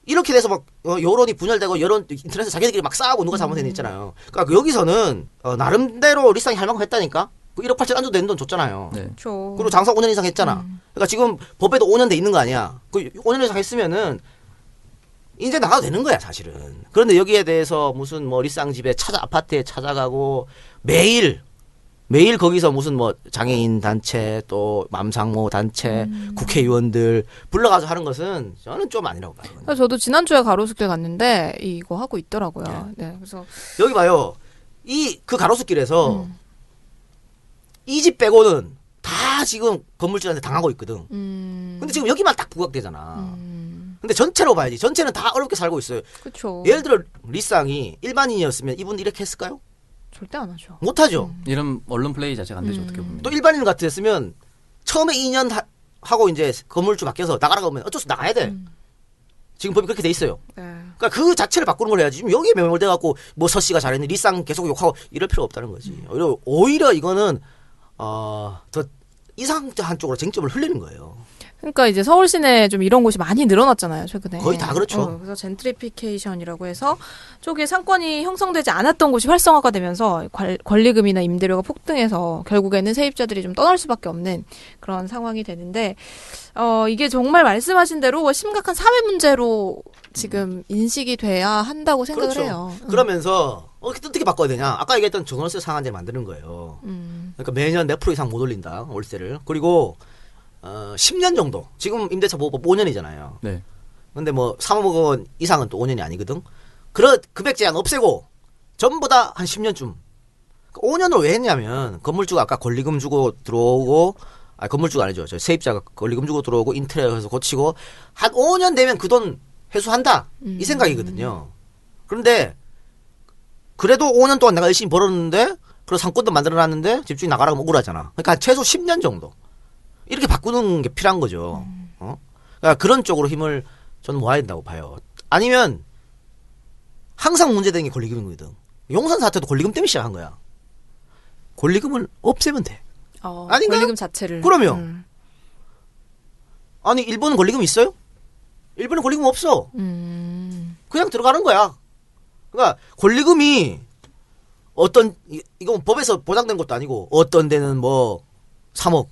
이렇게 돼서 막 여론이 분열되고 여론 인터넷에 자기들끼리 막 싸우고 누가 잘못했냐 있잖아요. 그러니까 여기서는 나름대로 리쌍이 할 만큼 했다니까. 그 1억 8천 안 줘도 되는 돈 줬잖아요. 네. 그리고 장사 5년 이상 했잖아. 그러니까 지금 법에도 5년 돼 있는 거 아니야. 그 5년 이상 했으면은 이제 나가도 되는 거야 사실은. 그런데 여기에 대해서 무슨 뭐 리쌍 집에 아파트에 찾아가고 매일 거기서 무슨 뭐 장애인 단체 또 맘상모 단체 국회의원들 불러가서 하는 것은 저는 좀 아니라고 봐요. 저도 지난주에 가로수길 갔는데 이거 하고 있더라고요. 네. 네, 그래서 여기 봐요. 그 가로수길에서 이 집 빼고는 다 지금 건물주한테 당하고 있거든. 근데 지금 여기만 딱 부각되잖아. 근데 전체로 봐야지. 전체는 다 어렵게 살고 있어요. 그렇죠. 예를 들어 리쌍이 일반인이었으면 이분들 이렇게 했을까요? 절대 안 하죠. 못 하죠. 이런 언론 플레이 자체가 안 되죠. 어떻게 보면. 또 일반인 같았으면 처음에 2년 하고 이제 건물주 바뀌어서 나가라고 하면 어쩔 수 없이 나가야 돼. 지금 법이 그렇게 돼 있어요. 네. 그러니까 그 자체를 바꾸는 걸 해야지. 지금 여기에 매몰돼 갖고 뭐 서 씨가 잘했는데 리쌍 계속 욕하고 이럴 필요 없다는 거지. 오히려 이거는 더 이상한 쪽으로 쟁점을 흘리는 거예요. 그러니까 이제 서울 시내에 좀 이런 곳이 많이 늘어났잖아요, 최근에. 거의 다 그렇죠. 그래서 젠트리피케이션이라고 해서 쪽에 상권이 형성되지 않았던 곳이 활성화가 되면서 권리금이나 임대료가 폭등해서 결국에는 세입자들이 좀 떠날 수밖에 없는 그런 상황이 되는데, 이게 정말 말씀하신 대로 심각한 사회 문제로 지금 인식이 돼야 한다고 생각을 그렇죠. 해요. 그러면서 어떻게 바꿔야 되냐? 아까 얘기했던 전월세 상한제 만드는 거예요. 그러니까 매년 몇 프로 이상 못 올린다, 월세를. 그리고 10년 정도. 지금 임대차 보호법 5년이잖아요. 네. 근데 뭐 3억 원 이상은 또 5년이 아니거든. 금액 제한 없애고 전부 다 한 10년쯤. 5년을 왜 했냐면 건물주가 아까 권리금 주고 들어오고 건물주가 아니죠. 저 세입자가 권리금 주고 들어오고 인테리어에서 고치고 한 5년 되면 그 돈 회수한다. 이 생각이거든요. 그런데 그래도 5년 동안 내가 열심히 벌었는데 그리고 상권도 만들어놨는데 집주인 나가라고 억울하잖아. 그러니까 최소 10년 정도. 이렇게 바꾸는 게 필요한 거죠. 그러니까 그런 쪽으로 힘을 저는 모아야 된다고 봐요. 아니면 항상 문제되는 게 권리금이거든. 용산 사태도 권리금 때문에 시작한 거야. 권리금을 없애면 돼. 아닌가? 권리금 자체를. 그러면 아니 일본은 권리금 있어요? 일본은 권리금 없어. 그냥 들어가는 거야. 그러니까 권리금이 이건 법에서 보장된 것도 아니고 어떤 데는 뭐 3억.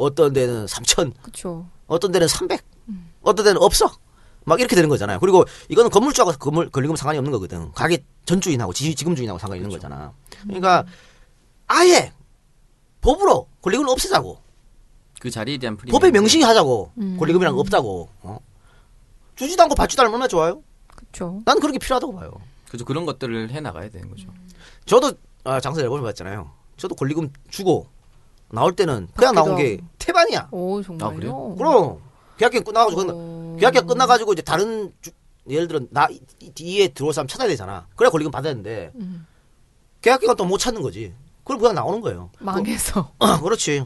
어떤 데는 3천, 그쵸. 어떤 데는 300, 어떤 데는 없어. 막 이렇게 되는 거잖아요. 그리고 이거는 건물주하고 권리금 상관이 없는 거거든. 가게 전주인하고 지금 주인하고 상관이 그쵸. 있는 거잖아. 그러니까 아예 법으로 권리금을 없애자고. 그 자리에 대한 프리미엄. 법에 명시히 하자고. 권리금이란 거 없다고. 주지도 않고 받지도 않으면 얼마나 좋아요? 그렇죠. 난 그런 게 필요하다고 봐요. 그죠. 그런 것들을 해나가야 되는 거죠. 저도 장사 앨범을 봤잖아요. 저도 권리금 주고 나올 때는 그냥 나온 게 태반이야. 오, 정말요? 그래요? 그럼 계약기간 끝나가지고 계약기간 끝나가지고 이제 다른 예를 들어 나 뒤에 들어올 사람 찾아야 되잖아. 그래야 권리금 받아야 되는데 계약기간 동안 못 찾는 거지. 그럼 그냥 나오는 거예요. 망해서. 그렇지.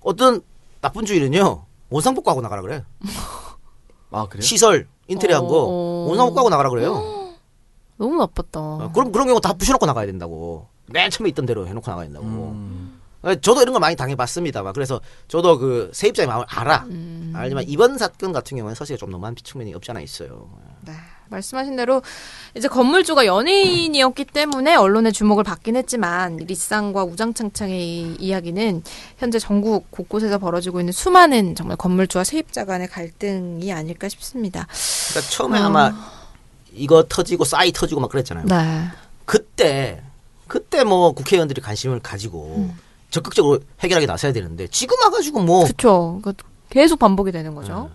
어떤 나쁜 주인은요 원상복구하고 나가라 그래. 아 그래요? 시설 인테리어 한 거 원상복구하고 나가라 그래요. 너무 나빴다. 그럼 그런 경우 다 부셔놓고 나가야 된다고. 맨 처음에 있던 대로 해놓고 나가야 된다고. 저도 이런 걸 많이 당해봤습니다. 막 그래서 저도 그 세입자의 마음을 알아. 알지만 이번 사건 같은 경우는 사실 좀 너무한 측면이 없지 않아 있어요. 네, 말씀하신 대로 이제 건물주가 연예인이었기 때문에 언론의 주목을 받긴 했지만 리쌍과 우장창창의 이야기는 현재 전국 곳곳에서 벌어지고 있는 수많은 정말 건물주와 세입자 간의 갈등이 아닐까 싶습니다. 그러니까 처음에 아마 이거 터지고 싸이 터지고 막 그랬잖아요. 네. 그때 뭐 국회의원들이 관심을 가지고 적극적으로 해결하게 나서야 되는데 지금 와가지고 뭐 그렇죠. 그러니까 계속 반복이 되는 거죠.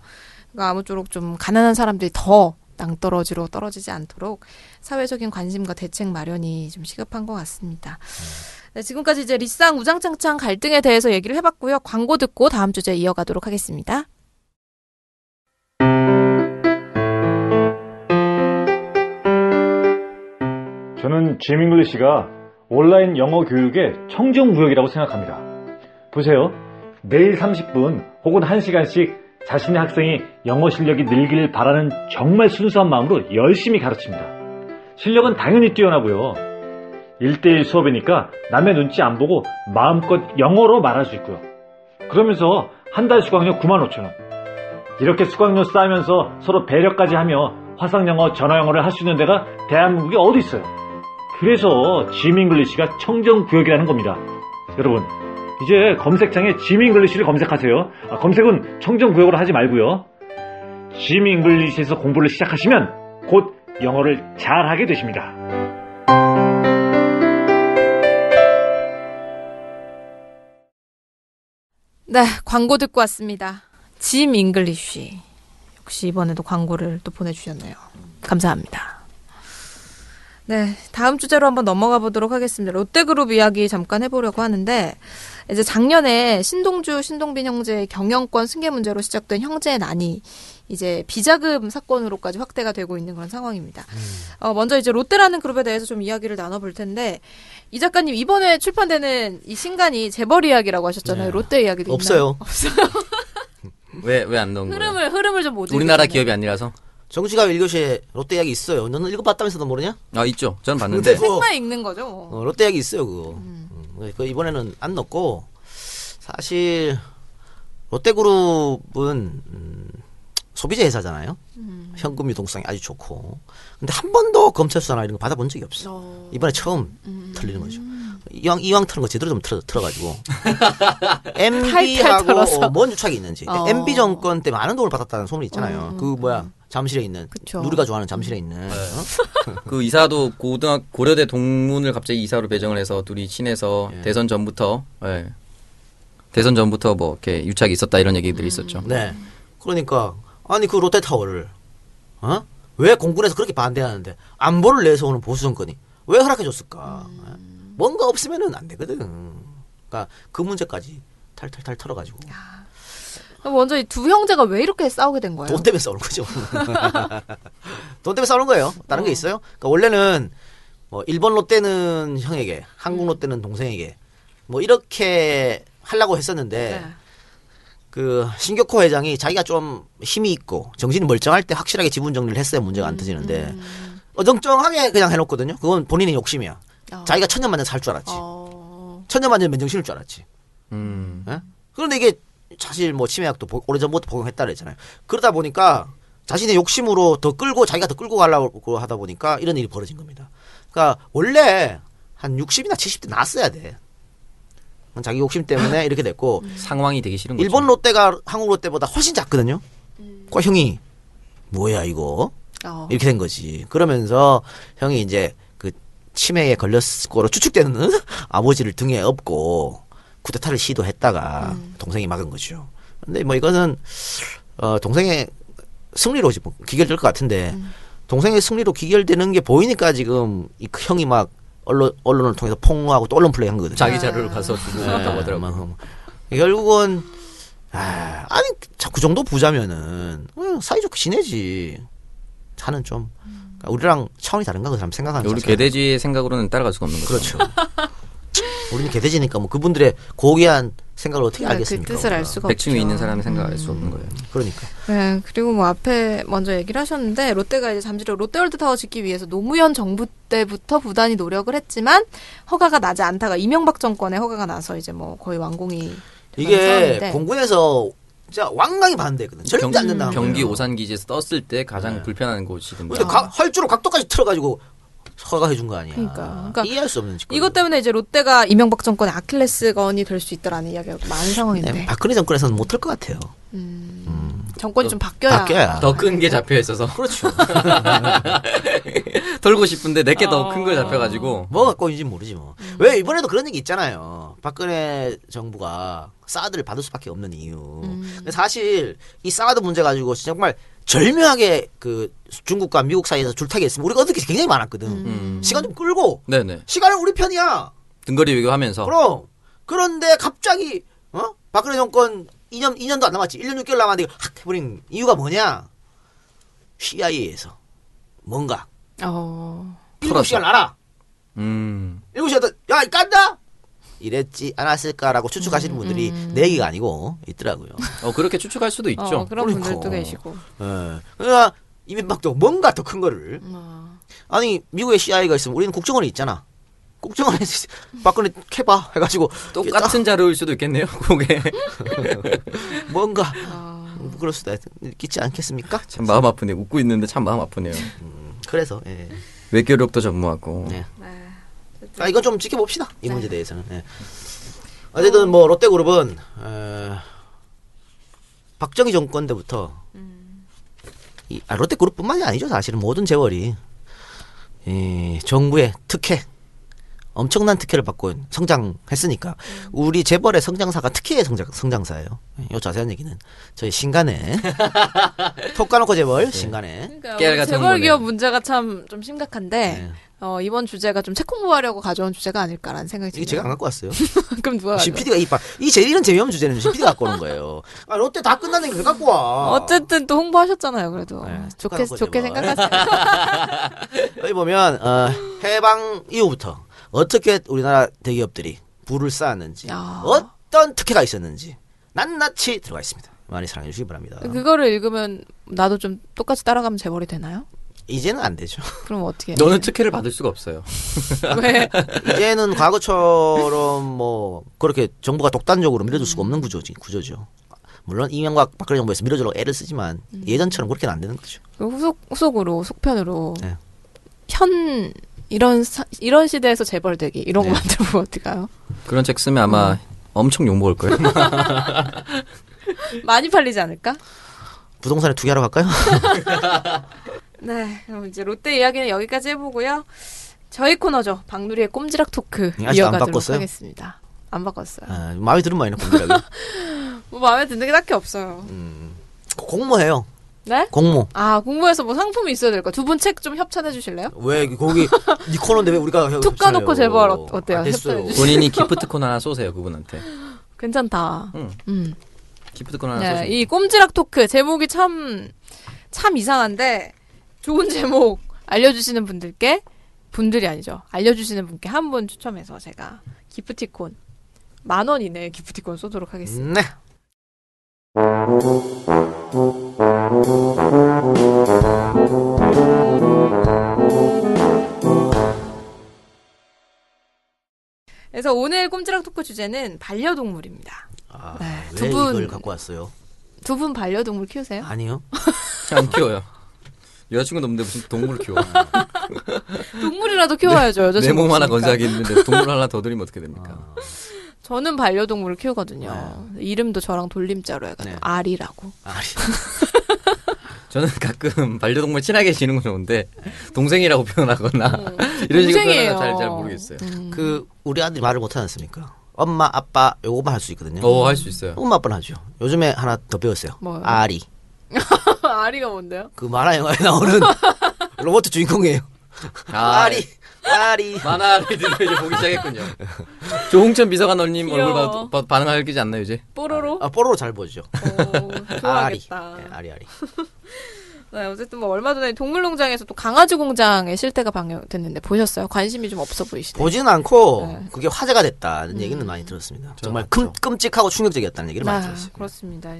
그러니까 아무쪼록 좀 가난한 사람들이 더 낭떠러지로 떨어지지 않도록 사회적인 관심과 대책 마련이 좀 시급한 것 같습니다. 네, 지금까지 이제 리쌍 우장창창 갈등에 대해서 얘기를 해봤고요. 광고 듣고 다음 주제에 이어가도록 하겠습니다. 저는 짐 잉글리시가 온라인 영어 교육의 청정무역이라고 생각합니다. 보세요. 매일 30분 혹은 1시간씩 자신의 학생이 영어 실력이 늘길 바라는 정말 순수한 마음으로 열심히 가르칩니다. 실력은 당연히 뛰어나고요. 1대1 수업이니까 남의 눈치 안 보고 마음껏 영어로 말할 수 있고요. 그러면서 한 달 수강료 95,000원. 이렇게 수강료 쌓으면서 서로 배려까지 하며 화상영어, 전화영어를 할 수 있는 데가 대한민국에 어디 있어요. 그래서 짐 잉글리시가 청정구역이라는 겁니다. 여러분, 이제 검색창에 짐 잉글리시를 검색하세요. 검색은 청정구역으로 하지 말고요. 짐 잉글리시에서 공부를 시작하시면 곧 영어를 잘하게 되십니다. 네, 광고 듣고 왔습니다. 짐 잉글리시. 역시 이번에도 광고를 또 보내주셨네요. 감사합니다. 네, 다음 주제로 한번 넘어가 보도록 하겠습니다. 롯데그룹 이야기 잠깐 해보려고 하는데, 이제 작년에 신동주, 신동빈 형제의 경영권 승계 문제로 시작된 형제의 난이 이제 비자금 사건으로까지 확대가 되고 있는 그런 상황입니다. 먼저 이제 롯데라는 그룹에 대해서 좀 이야기를 나눠볼 텐데, 이 작가님 이번에 출판되는 이 신간이 재벌 이야기라고 하셨잖아요. 네. 롯데 이야기도 없어요. 있나요? 없어요. 왜 안 넣은 거예요? 흐름을 좀 못 읽었어요. 우리나라 기업이 아니라서. 정시가 1교시에 롯데 이야기 있어요. 너는 읽어봤다면서 너 모르냐? 아, 있죠. 저는 봤는데. 책만 읽는 거죠. 롯데 이야기 있어요, 그거. 그거 이번에는 안 넣고, 사실 롯데그룹은 소비자 회사잖아요. 현금 유동성이 아주 좋고. 근데 한 번도 검찰 수사나 이런 거 받아본 적이 없어. 이번에 처음 틀리는 거죠. 이왕 트는 거 제대로 좀 틀어가지고 MB하고 뭔 유착이 있는지. MB 정권 때 많은 돈을 받았다는 소문이 있잖아요. 그 뭐야, 잠실에 있는, 그쵸. 누리가 좋아하는 잠실에 있는. 네. 그 이사도 고려대 동문을 갑자기 이사로 배정을 해서 둘이 친해서, 예. 대선 전부터 뭐 이렇게 유착이 있었다 이런 얘기들이 있었죠. 네. 그러니까 아니 그 롯데타워를 왜 공군에서 그렇게 반대하는데 안보를 내서 오는 보수 정권이 왜 허락해줬을까? 뭔가 없으면은 안 되거든. 그러니까 그 문제까지 탈탈탈 털어가지고. 야. 먼저 이 두 형제가 왜 이렇게 싸우게 된 거예요? 돈 때문에 싸우는 거죠. 돈 때문에 싸우는 거예요. 다른 게 있어요? 그러니까 원래는 뭐 일본 롯데는 형에게, 한국 롯데는 동생에게 뭐 이렇게 하려고 했었는데, 네. 그 신교코 회장이 자기가 좀 힘이 있고 정신이 멀쩡할 때 확실하게 지분 정리를 했어야 문제가 안 터지는데 어정쩡하게 그냥 해놓거든요. 그건 본인의 욕심이야. 자기가 천년만년 살 줄 알았지. 천년만년 맨정신일 줄 알았지. 예? 그런데 이게 사실 뭐 치매약도 오래전부터 복용했다 그랬잖아요. 그러다 보니까 자신의 욕심으로 더 끌고, 자기가 더 끌고 가려고 하다 보니까 이런 일이 벌어진 겁니다. 그러니까 원래 한 60이나 70대 났어야 돼. 자기 욕심 때문에 이렇게 됐고. 상황이 되기 싫은 거죠. 일본 롯데가 한국 롯데보다 훨씬 작거든요. 그러니까 형이 뭐야 이거 이렇게 된 거지. 그러면서 형이 이제 치매에 걸렸을 거로 추측되는 아버지를 등에 업고 쿠데타를 시도했다가 동생이 막은 거죠. 근데 뭐 이거는 동생의 승리로 지금 기결될 것 같은데 동생의 승리로 기결되는 게 보이니까 지금 이 형이 막 언론을 통해서 폭로하고 또 언론 플레이 한 거거든요. 자기 자료를 가서 주고 했다고 하더라고요. 결국은 아니 그 정도 부자면은 사이좋게 지내지. 자는 좀 우리랑 차원이 다른가 그 사람 생각하는. 우리 개돼지 생각으로는 따라갈 수가 없는 거죠. 그렇죠. 우리는 개돼지니까 뭐 그분들의 고귀한 생각을 어떻게 알겠습니까? 그 뜻을 알 수가 없죠. 100층에 있는 사람의 생각을 알 수 없는 거예요. 그러니까. 네, 그리고 뭐 앞에 먼저 얘기를 하셨는데 롯데가 이제 잠실로 롯데월드타워 짓기 위해서 노무현 정부 때부터 부단히 노력을 했지만 허가가 나지 않다가 이명박 정권에 허가가 나서 이제 뭐 거의 완공이. 이게 상황인데. 공군에서 진짜 왕강이 반대거든. 절대 안 된다. 경기 오산 기지에서 떴을 때 가장 불편한 곳이든 뭐야. 근데 활주로 각도까지 틀어가지고 허가해 준 거 아니야. 그러니까 이해할 수 없는 짓거든. 이것 때문에 이제 롯데가 이명박 정권의 아킬레스건이 될 수 있다라는 이야기가 많은 상황인데. 네, 박근혜 정권에서는 못 할 것 같아요. 정권이 좀 바뀌어야. 더 큰 게 잡혀 있어서. 그렇죠. 털고 싶은데 내게 더 큰 걸 잡혀가지고. 뭐가 갖고 있는지 모르지 뭐. 왜 이번에도 그런 얘기 있잖아요. 박근혜 정부가 사드를 받을 수밖에 없는 이유. 근데 사실 이 사드 문제 가지고 정말 절묘하게 그 중국과 미국 사이에서 줄타기 했으면 우리가 얻을 게 굉장히 많았거든. 시간 좀 끌고. 네네. 시간은 우리 편이야. 등거리 외교하면서. 그럼. 그런데 갑자기 박근혜 정권 2년도 안 남았지. 1년 6개월 남았는데 확 해버린 이유가 뭐냐? CIA에서 뭔가 7시간 알아. 7시간 야 깐다? 이랬지 않았을까라고 추측하시는 분들이 내 얘기가 아니고 있더라고요. 그렇게 추측할 수도 있죠. 그런 분들도 계시고. 예. 그러니까 이명박도 뭔가 더 큰 거를 아니 미국에 CIA가 있으면 우리는 국정원이 있잖아. 국정원에서 박근혜 캐봐 해가지고 똑같은 자료일 수도 있겠네요. 그게 뭔가 그럴 수도 있지 않겠습니까? 참 마음 아프네요. 웃고 있는데 참 마음 아프네요. 그래서 예. 외교력도 전무하고. 네. 아 이거 좀 지켜봅시다. 이 문제에 대해서는. 예. 어쨌든 뭐 롯데그룹은 박정희 정권 때부터 롯데그룹뿐만이 아니죠. 사실은 모든 재벌이 이 정부의 특혜, 엄청난 특혜를 받고 성장했으니까 우리 재벌의 성장사가 특혜의 성장사예요. 요 자세한 얘기는 저희 신간에 톡 까놓고 재벌 네. 신간에 그러니까 재벌 기업 문제가 참 좀 심각한데 네. 이번 주제가 좀 책 공부하려고 가져온 주제가 아닐까라는 생각이 듭니다. 제가 안 갖고 왔어요. 그럼 누가 심 PD가 이 제일 이런 재미없는 주제는 심 PD가 갖고 오는 거예요. 아 롯데 다 끝났는데 왜 갖고 와. 어쨌든 또 홍보하셨잖아요. 그래도 네, 좋게 생각하세요. 여기 보면 해방 이후부터 어떻게 우리나라 대기업들이 부를 쌓았는지 야. 어떤 특혜가 있었는지 낱낱이 들어가 있습니다. 많이 사랑해 주시기 바랍니다. 그거를 읽으면 나도 좀 똑같이 따라가면 재벌이 되나요? 이제는 안 되죠. 그럼 어떻게? 너는 특혜를 받을 수가 없어요. 왜? 이제는 과거처럼 뭐 그렇게 정부가 독단적으로 밀어줄 수가 없는 구조죠. 물론 이명박 박근혜 정부에서 밀어주려고 애를 쓰지만 예전처럼 그렇게는 안 되는 거죠. 후속으로 속편으로 네. 이런 시대에서 재벌되기 이런 네. 거 만들어보면 어떡해요? 그런 책 쓰면 아마 엄청 욕먹을 거예요. 많이 팔리지 않을까? 부동산에 투기하러 갈까요? 네, 그럼 이제 롯데 이야기는 여기까지 해보고요. 저희 코너죠. 박누리의 꼼지락 토크 이어가도록 하겠습니다. 안 바꿨어요. 아, 마음에 드는 말이나 꼼지락이. 뭐 마음에 드는 게 딱히 없어요. 공모해요. 네? 공모. 아 공모에서 뭐 상품이 있어야 될까? 두 분 책 좀 협찬해 주실래요? 왜 거기 니 코너인데 왜 우리가 툭 까놓고 제발 어때요? 협찬해 주세요. 본인이 기프트콘 하나 쏘세요 그분한테. 괜찮다. 기프트콘 하나 쏘세요. 네, 이 꼼지락 토크 제목이 참 이상한데 좋은 제목 알려주시는 알려주시는 분께 한 분 추첨해서 제가 기프티콘 10,000원 이내에 기프티콘 쏘도록 하겠습니다. 네. 그래서 오늘 꼼지락 토크 주제는 반려동물입니다. 아, 네, 왜 이걸 갖고 왔어요? 두 분 반려동물 키우세요? 아니요. 안 키워요. 여자친구도 없는데 무슨 동물을 키워. 동물이라도 키워야죠. 내 몸 하나 건조하게 있는데 동물 하나 더 드리면 어떻게 됩니까? 아. 저는 반려동물을 키우거든요. 네. 이름도 저랑 돌림자로 해가지고 네. 아리라고. 아리. 저는 가끔 반려동물 친하게 지는 건 좋은데 동생이라고 표현하거나 이런 식으로 표현하거나 잘 모르겠어요. 그 우리 아들이 말을 못하지 않습니까? 엄마, 아빠 요거만 할 수 있거든요. 할 수 있어요. 엄마, 아빠는 하죠. 요즘에 하나 더 배웠어요. 뭐요? 아리. 아리가 뭔데요? 그 만화 영화에 나오는 로봇 주인공이에요. 아리. 만화 아리들도 이제 보기 시작했군요. 조홍천 비서관님 얼굴 반응할 기지 않나요 이제? 뽀로로? 아 뽀로로 잘 보죠. 좋아하겠다. 아리. 네, 어쨌든 뭐 얼마 전에 동물농장에서 또 강아지 공장의 실태가 방영됐는데 보셨어요? 관심이 좀 없어 보이시네요. 보지는 않고 네. 그게 화제가 됐다는 얘기는 많이 들었습니다. 정말 끔찍하고 충격적이었다는 얘기를 많이 들었어요. 그렇습니다.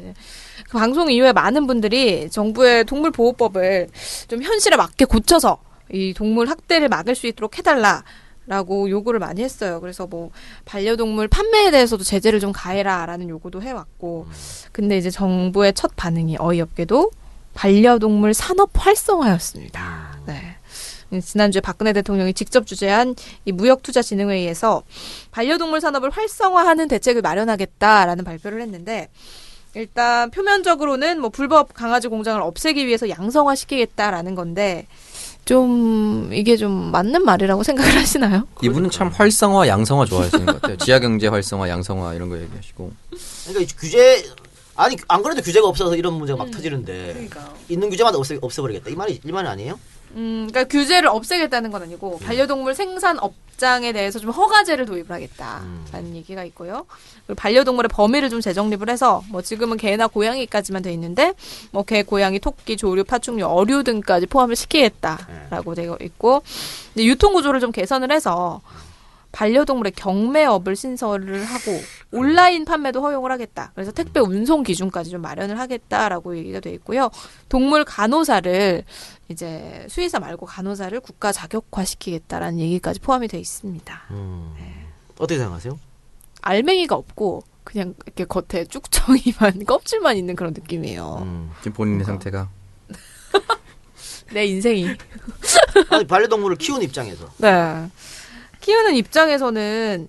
그 방송 이후에 많은 분들이 정부의 동물보호법을 좀 현실에 맞게 고쳐서 이 동물 학대를 막을 수 있도록 해달라라고 요구를 많이 했어요. 그래서 뭐 반려동물 판매에 대해서도 제재를 좀 가해라라는 요구도 해왔고 근데 이제 정부의 첫 반응이 어이없게도 반려동물 산업 활성화였습니다. 네. 지난주에 박근혜 대통령이 직접 주재한 이 무역투자진흥회의에서 반려동물 산업을 활성화하는 대책을 마련하겠다라는 발표를 했는데 일단 표면적으로는 뭐 불법 강아지 공장을 없애기 위해서 양성화시키겠다라는 건데 좀 이게 좀 맞는 말이라고 생각을 하시나요? 이분은 참 활성화, 양성화 좋아하시는 것 같아요. 지하경제 활성화, 양성화 이런 거 얘기하시고 그러니까 규제... 아니 안 그래도 규제가 없어서 이런 문제가 막 터지는데 그러니까. 있는 규제만 없애버리겠다 이 말이 아니에요? 그러니까 규제를 없애겠다는 건 아니고 반려동물 생산 업장에 대해서 좀 허가제를 도입을 하겠다라는 얘기가 있고요. 그리고 반려동물의 범위를 좀 재정립을 해서 뭐 지금은 개나 고양이까지만 돼 있는데 뭐 개, 고양이, 토끼, 조류, 파충류, 어류 등까지 포함을 시키겠다라고 되어 있고 근데 유통 구조를 좀 개선을 해서 반려동물의 경매업을 신설을 하고 온라인 판매도 허용을 하겠다. 그래서 택배 운송 기준까지 좀 마련을 하겠다라고 얘기가 돼 있고요. 동물 간호사를 이제 수의사 말고 간호사를 국가 자격화시키겠다라는 얘기까지 포함이 돼 있습니다. 네. 어떻게 생각하세요? 알맹이가 없고 그냥 이렇게 겉에 쭉정이만 껍질만 있는 그런 느낌이에요. 지금 본인의 상태가 내 인생이 아니 반려동물을 키우는 입장에서 네. 키우는 입장에서는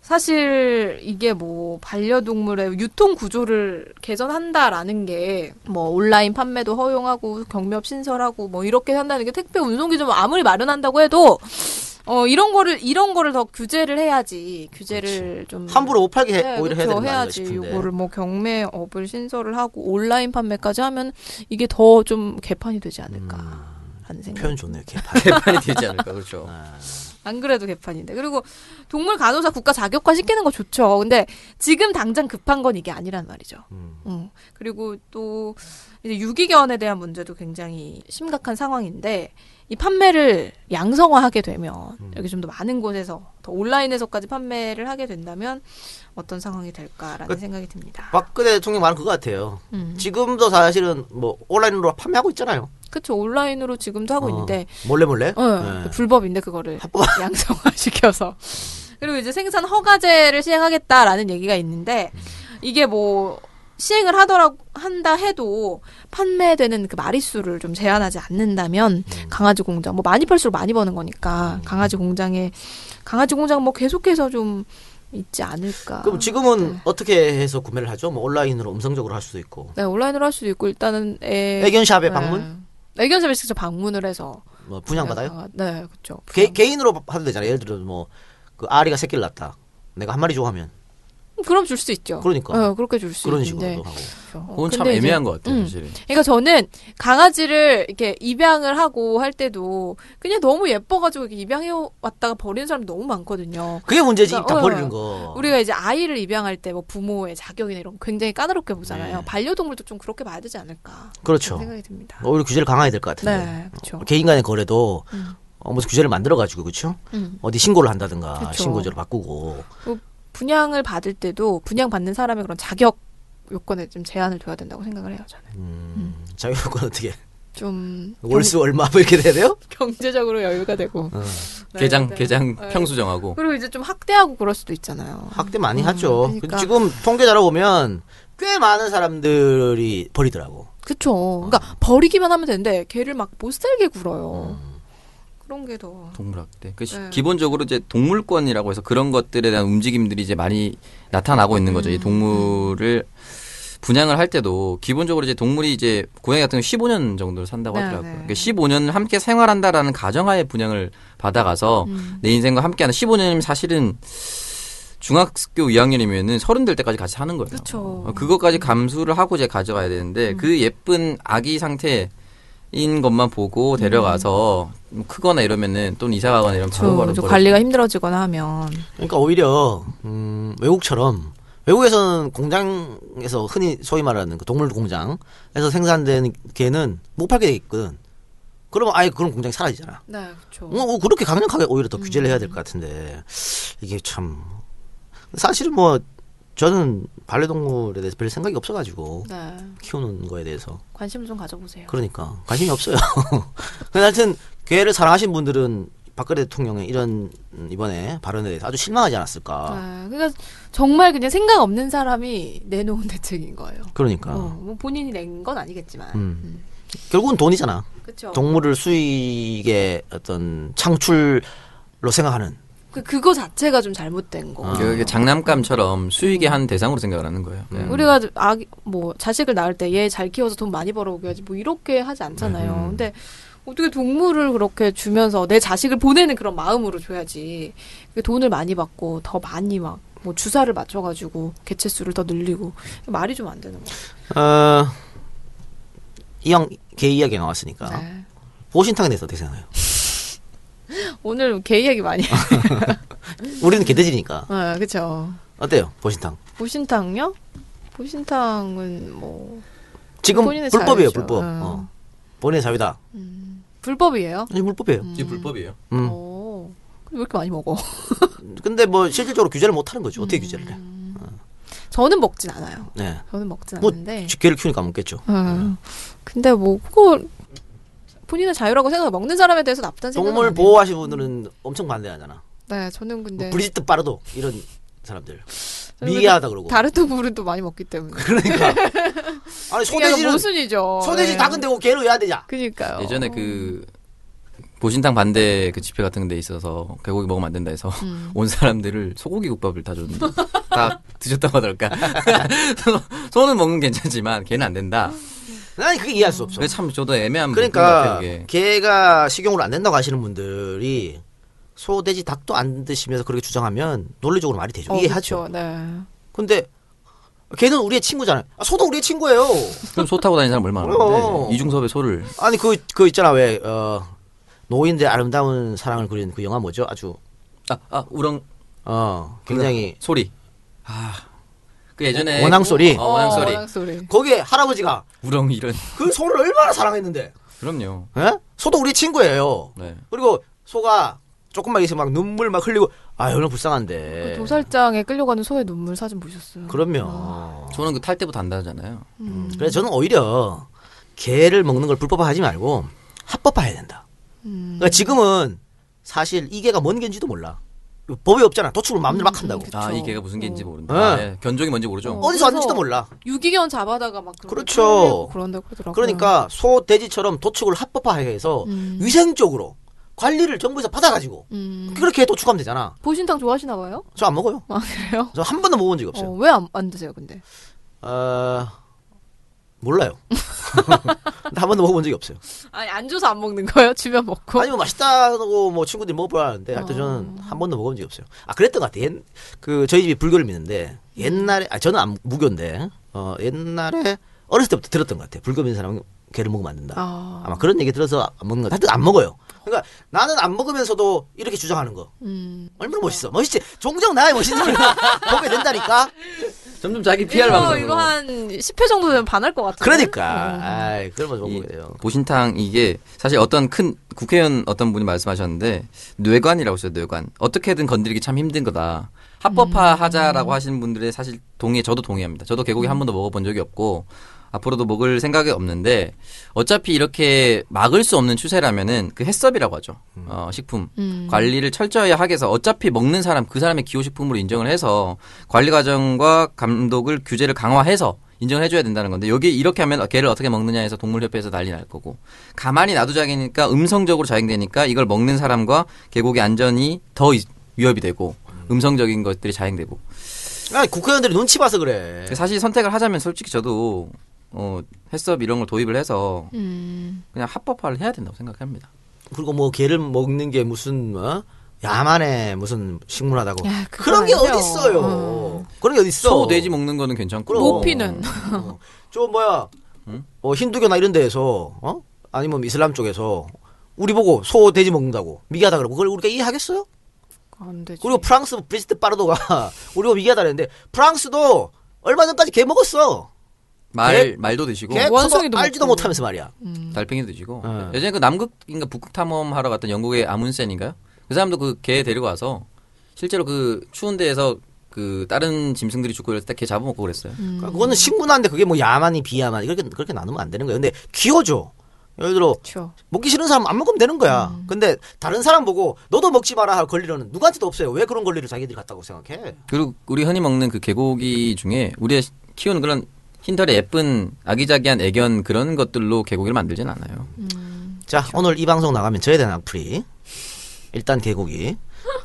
사실 이게 뭐 반려동물의 유통 구조를 개선한다라는 게 뭐 온라인 판매도 허용하고 경매업 신설하고 뭐 이렇게 한다는 게 택배 운송기준 아무리 마련한다고 해도 이런 거를 더 규제를 해야지. 규제를 그치. 좀 함부로 못 팔게 네, 오히려 그렇죠, 해야 된다. 이거를 뭐 경매업을 신설을 하고 온라인 판매까지 하면 이게 더 좀 개판이 되지 않을까라는 생각. 표현 좋네요. 개판. 개판이 되지 않을까 그렇죠. 아. 안 그래도 개판인데. 그리고 동물 간호사 국가 자격화 시키는 거 좋죠. 근데 지금 당장 급한 건 이게 아니란 말이죠. 그리고 또 이제 유기견에 대한 문제도 굉장히 심각한 상황인데 이 판매를 양성화하게 되면 여기 좀 더 많은 곳에서 더 온라인에서까지 판매를 하게 된다면 어떤 상황이 될까라는 생각이 듭니다. 박근혜 대통령 말은 그거 같아요. 지금도 사실은 뭐 온라인으로 판매하고 있잖아요. 그렇죠. 온라인으로 지금도 하고 있는데 몰래? 네. 불법인데 그거를 양성화시켜서 그리고 이제 생산 허가제를 시행하겠다라는 얘기가 있는데 이게 뭐 시행을 한다 해도 판매되는 그 마릿수를 좀 제한하지 않는다면 강아지 공장 뭐 많이 팔수록 많이 버는 거니까 강아지 공장 뭐 계속해서 좀 있지 않을까. 그럼 지금은 네. 어떻게 해서 구매를 하죠? 뭐 온라인으로 음성적으로 할 수도 있고. 네, 온라인으로 할 수도 있고 일단은 애견샵에 네. 방문. 애견샵에 직접 방문을 해서 뭐 분양받아요? 네, 그렇죠. 개인으로 하도 되잖아요. 예를 들어 뭐 그 아리가 새끼를 낳았다. 내가 한 마리 줘 하면. 그럼 줄 수 있죠. 그러니까. 네, 그렇게 줄 수 있는데. 그런 식으로도 하고. 그건 참 애매한 것 같아요, 사실은. 그러니까 저는 강아지를 이렇게 입양을 하고 할 때도 그냥 너무 예뻐가지고 이렇게 입양해왔다가 버리는 사람 너무 많거든요. 그게 문제지, 그러니까, 다 버리는 거. 우리가 이제 아이를 입양할 때 뭐 부모의 자격이나 이런 거 굉장히 까다롭게 보잖아요. 네. 반려동물도 좀 그렇게 봐야 되지 않을까. 그렇죠. 생각이 듭니다. 오히려 규제를 강화해야 될 것 같은데. 네, 그렇죠. 개인 간의 거래도 무슨 규제를 만들어가지고, 그렇죠? 어디 신고를 한다든가, 그렇죠. 신고제로 바꾸고. 분양을 받을 때도 분양받는 사람의 그런 자격 요건에 좀 제한을 둬야 된다고 생각을 해요, 저는. 자격 요건 어떻게? 좀 월수 얼마 이렇게 돼야 돼요? 경제적으로 여유가 되고 네, 개장 네. 평수 정하고 그리고 이제 좀 학대하고 그럴 수도 있잖아요. 학대 많이 하죠. 그러니까. 지금 통계 자료 보면 꽤 많은 사람들이 버리더라고. 그렇죠. 그러니까 버리기만 하면 되는데 걔를 막 못 살게 굴어요. 그런 게 더 동물학대. 그 네. 기본적으로 이제 동물권이라고 해서 그런 것들에 대한 움직임들이 이제 많이 나타나고 있는 거죠. 이 동물을 분양을 할 때도 기본적으로 이제 동물이 이제 고양이 같은 경우는 15년 정도를 산다고 네, 하더라고요. 네. 그러니까 15년 함께 생활한다라는 가정하에 분양을 받아가서 내 인생과 함께하는 15년이면 사실은 중학교 2학년이면은 30될 때까지 같이 사는 거예요. 그렇죠. 그것까지 감수를 하고 이제 가져가야 되는데 그 예쁜 아기 상태. 인 것만 보고 데려가서 크거나 이러면은 또 이사 가거나 이러면 바로 관리가 힘들어지거나 하면 그러니까 오히려 외국처럼 외국에서는 공장에서 흔히 소위 말하는 그 동물 공장에서 생산된 개는 못 팔게 돼 있거든. 그러면 아예 그런 공장이 사라지잖아. 네, 그렇죠. 그렇게 강력하게 오히려 더 규제를 해야 될 것 같은데 이게 참 사실은 뭐. 저는 반려동물에 대해서 별 생각이 없어가지고 네. 키우는 거에 대해서 관심을 좀 가져보세요. 그러니까 관심이 없어요. 근데 하여튼 개를 사랑하신 분들은 박근혜 대통령의 이런 이번에 발언에 대해서 아주 실망하지 않았을까. 네, 그러니까 정말 그냥 생각 없는 사람이 내놓은 대책인 거예요. 그러니까 뭐 본인이 낸 건 아니겠지만 결국은 돈이잖아. 그쵸. 동물을 수익의 어떤 창출로 생각하는. 그거 자체가 좀 잘못된 거. 이게 장난감처럼 수익의 한 대상으로 생각을 하는 거예요. 우리가 아기 뭐 자식을 낳을 때 얘 잘 키워서 돈 많이 벌어오게야지 뭐 이렇게 하지 않잖아요. 근데 어떻게 동물을 그렇게 주면서 내 자식을 보내는 그런 마음으로 줘야지. 돈을 많이 받고 더 많이 막 뭐 주사를 맞춰가지고 개체수를 더 늘리고 말이 좀 안 되는 거. 개 이야기 나왔으니까 네. 보신탕에 대해서 어떻게 생각해요? 오늘 개 이야기 많이 해요. 우리는 개돼지니까. 네, 그렇죠. 어때요? 보신탕. 보신탕요? 보신탕은 뭐 지금 불법이에요. 자유죠. 불법. 본인의 자유다. 불법이에요? 네, 불법이에요. 지금 불법이에요. 왜 이렇게 많이 먹어? 근데 뭐 실질적으로 규제를 못 하는 거죠. 어떻게 규제를 해? 저는 먹진 않아요. 네. 저는 먹진 않는데. 개를 키우니까 먹겠죠. 근데 뭐 그거 본인의 자유라고 생각해. 먹는 사람에 대해서 나쁘다 생각은 동물 보호하시는 분들은 엄청 반대하잖아. 네, 저는 근데 뭐 브리지트 바르도 이런 사람들 미개하다 그러고 다르도 부르도 많이 먹기 때문에. 그러니까 아니 소돼지는 모순이죠. 소돼지 닭은 되고 개를 해야 되냐? 그러니까요. 예전에 그 보신탕 반대 그 집회 같은 데 있어서 개고기 먹으면 안 된다 해서 온 사람들을 소고기 국밥을 다 줬는데 다 드셨다고 하더랄까. 소는 먹는 괜찮지만 개는 안 된다. 난 그게 이해할 수 없어. 참 저도 애매한 부분 같아요. 그러니까 개가 식용으로 안 된다고 하시는 분들이 소, 돼지, 닭도 안 드시면서 그렇게 주장하면 논리적으로 말이 되죠. 이해하죠. 그렇죠. 네. 근데 걔는 우리의 친구잖아요. 아, 소도 우리의 친구예요. 그럼 소 타고 다니는 사람 얼마나 많은데 이중섭의 소를. 아니 그 있잖아 왜 노인들의 아름다운 사랑을 그린 그 영화 뭐죠? 아주 우렁 굉장히 소리. 그 예전에 원앙소리. 원앙소리. 거기에 할아버지가 우렁 이런 그 소를 얼마나 사랑했는데. 그럼요. 예? 소도 우리의 친구예요. 네. 그리고 소가 조금만 있으면 막 눈물 막 흘리고 아 얼마나 불쌍한데. 도살장에 끌려가는 소의 눈물 사진 보셨어요? 그럼요. 저는 그 탈 때부터 안다잖아요. 그래서 저는 오히려 개를 먹는 걸 불법화하지 말고 합법화해야 된다. 그러니까 지금은 사실 이 개가 뭔 개인지도 몰라. 법이 없잖아. 도축을 마음대로 막 한다고. 그쵸. 아, 이 개가 무슨 개인지 모른다. 네. 견종이 뭔지 모르죠. 어디서 왔는지도 몰라. 유기견 잡아다가 막 그렇죠. 그런다고 하더라고요. 그러니까 소, 돼지처럼 도축을 합법화해서 위생적으로 관리를 정부에서 받아가지고 그렇게 도축하면 되잖아. 보신탕 좋아하시나 봐요? 저 안 먹어요. 아 그래요? 저 한 번도 먹어본 적이 없어요. 왜 안 드세요 근데? 몰라요. 나 한 번도 먹어본 적이 없어요. 아니 안 줘서 안 먹는 거예요? 주면 먹고? 아니 뭐 맛있다고 뭐 친구들이 먹어보라 하는데 하여튼 저는 한 번도 먹어본 적이 없어요. 아 그랬던 것 같아. 그 저희 집이 불교를 믿는데 옛날에 저는 무교인데 옛날에 어렸을 때부터 들었던 것 같아. 불교 믿는 사람은 개를 먹으면 안 된다. 아마 그런 얘기 들어서 안 먹는 것 같아. 하여튼 안 먹어요. 그러니까 나는 안 먹으면서도 이렇게 주장하는 거 얼마나 멋있어. 멋있지. 종종 나의 멋있는 걸 보게 된다니까. 점점 자기 PR 방송으로 이거 한 10회 정도 되면 반할 것 같은데. 그러니까 아이 그걸 뭐 보게 돼요. 보신탕 이게 사실 어떤 큰 국회의원 어떤 분이 말씀하셨는데 뇌관이라고 했어요. 뇌관 어떻게든 건드리기 참 힘든 거다. 합법화하자라고 하시는 분들의 사실 저도 동의합니다. 저도 개고기 한 번도 먹어본 적이 없고 앞으로도 먹을 생각이 없는데 어차피 이렇게 막을 수 없는 추세라면은 그 해썹이라고 하죠. 식품 관리를 철저히 하게 해서 어차피 먹는 사람 그 사람의 기호식품으로 인정을 해서 관리 과정과 감독을 규제를 강화해서 인정을 해줘야 된다는 건데 여기 이렇게 하면 개를 어떻게 먹느냐 해서 동물협회에서 난리 날 거고 가만히 놔두자니까 음성적으로 자행되니까 이걸 먹는 사람과 개고기 안전이 더 위협이 되고 음성적인 것들이 자행되고 아니, 국회의원들이 눈치 봐서 그래. 사실 선택을 하자면 솔직히 저도 해썹 이런 걸 도입을 해서 그냥 합법화를 해야 된다고 생각합니다. 그리고 뭐 개를 먹는 게 무슨 야만의 무슨 식문화다고 그런 게 어디 있어요? 그런 게 어디 있어? 소 돼지 먹는 거는 괜찮고 모피는 저 힌두교나 이런 데에서 아니면 이슬람 쪽에서 우리 보고 소 돼지 먹는다고 미개하다 그러고 그걸 우리가 이해하겠어요? 안 되지. 그리고 프랑스 브리지트 바르도가 우리가 미개하다 그랬는데 프랑스도 얼마 전까지 개 먹었어. 말도 드시고 원숭이도 알지도 못하면서 말이야. 달팽이도 드시고 예전에 그 남극인가 북극 탐험하러 갔던 영국의 아문센인가요? 그 사람도 그 개 데리고 와서 실제로 그 추운 데에서 그 다른 짐승들이 죽고 이랬을 때 개 잡아먹고 그랬어요. 그거는 식문화인데 그게 뭐 야만이 비야만이 그렇게 나누면 안 되는 거예요. 근데 귀여워져. 예를 들어 그렇죠. 먹기 싫은 사람 안 먹으면 되는 거야. 근데 다른 사람 보고 너도 먹지 마라 할 권리는 누구한테도 없어요. 왜 그런 권리를 자기들이 갖다고 생각해? 그리고 우리 흔히 먹는 그 개고기 중에 우리의 키우는 그런 흰털의 예쁜 아기자기한 애견 그런 것들로 개고기를 만들진 않아요. 자 그렇죠. 오늘 이 방송 나가면 저에 대한 악플이 일단 개고기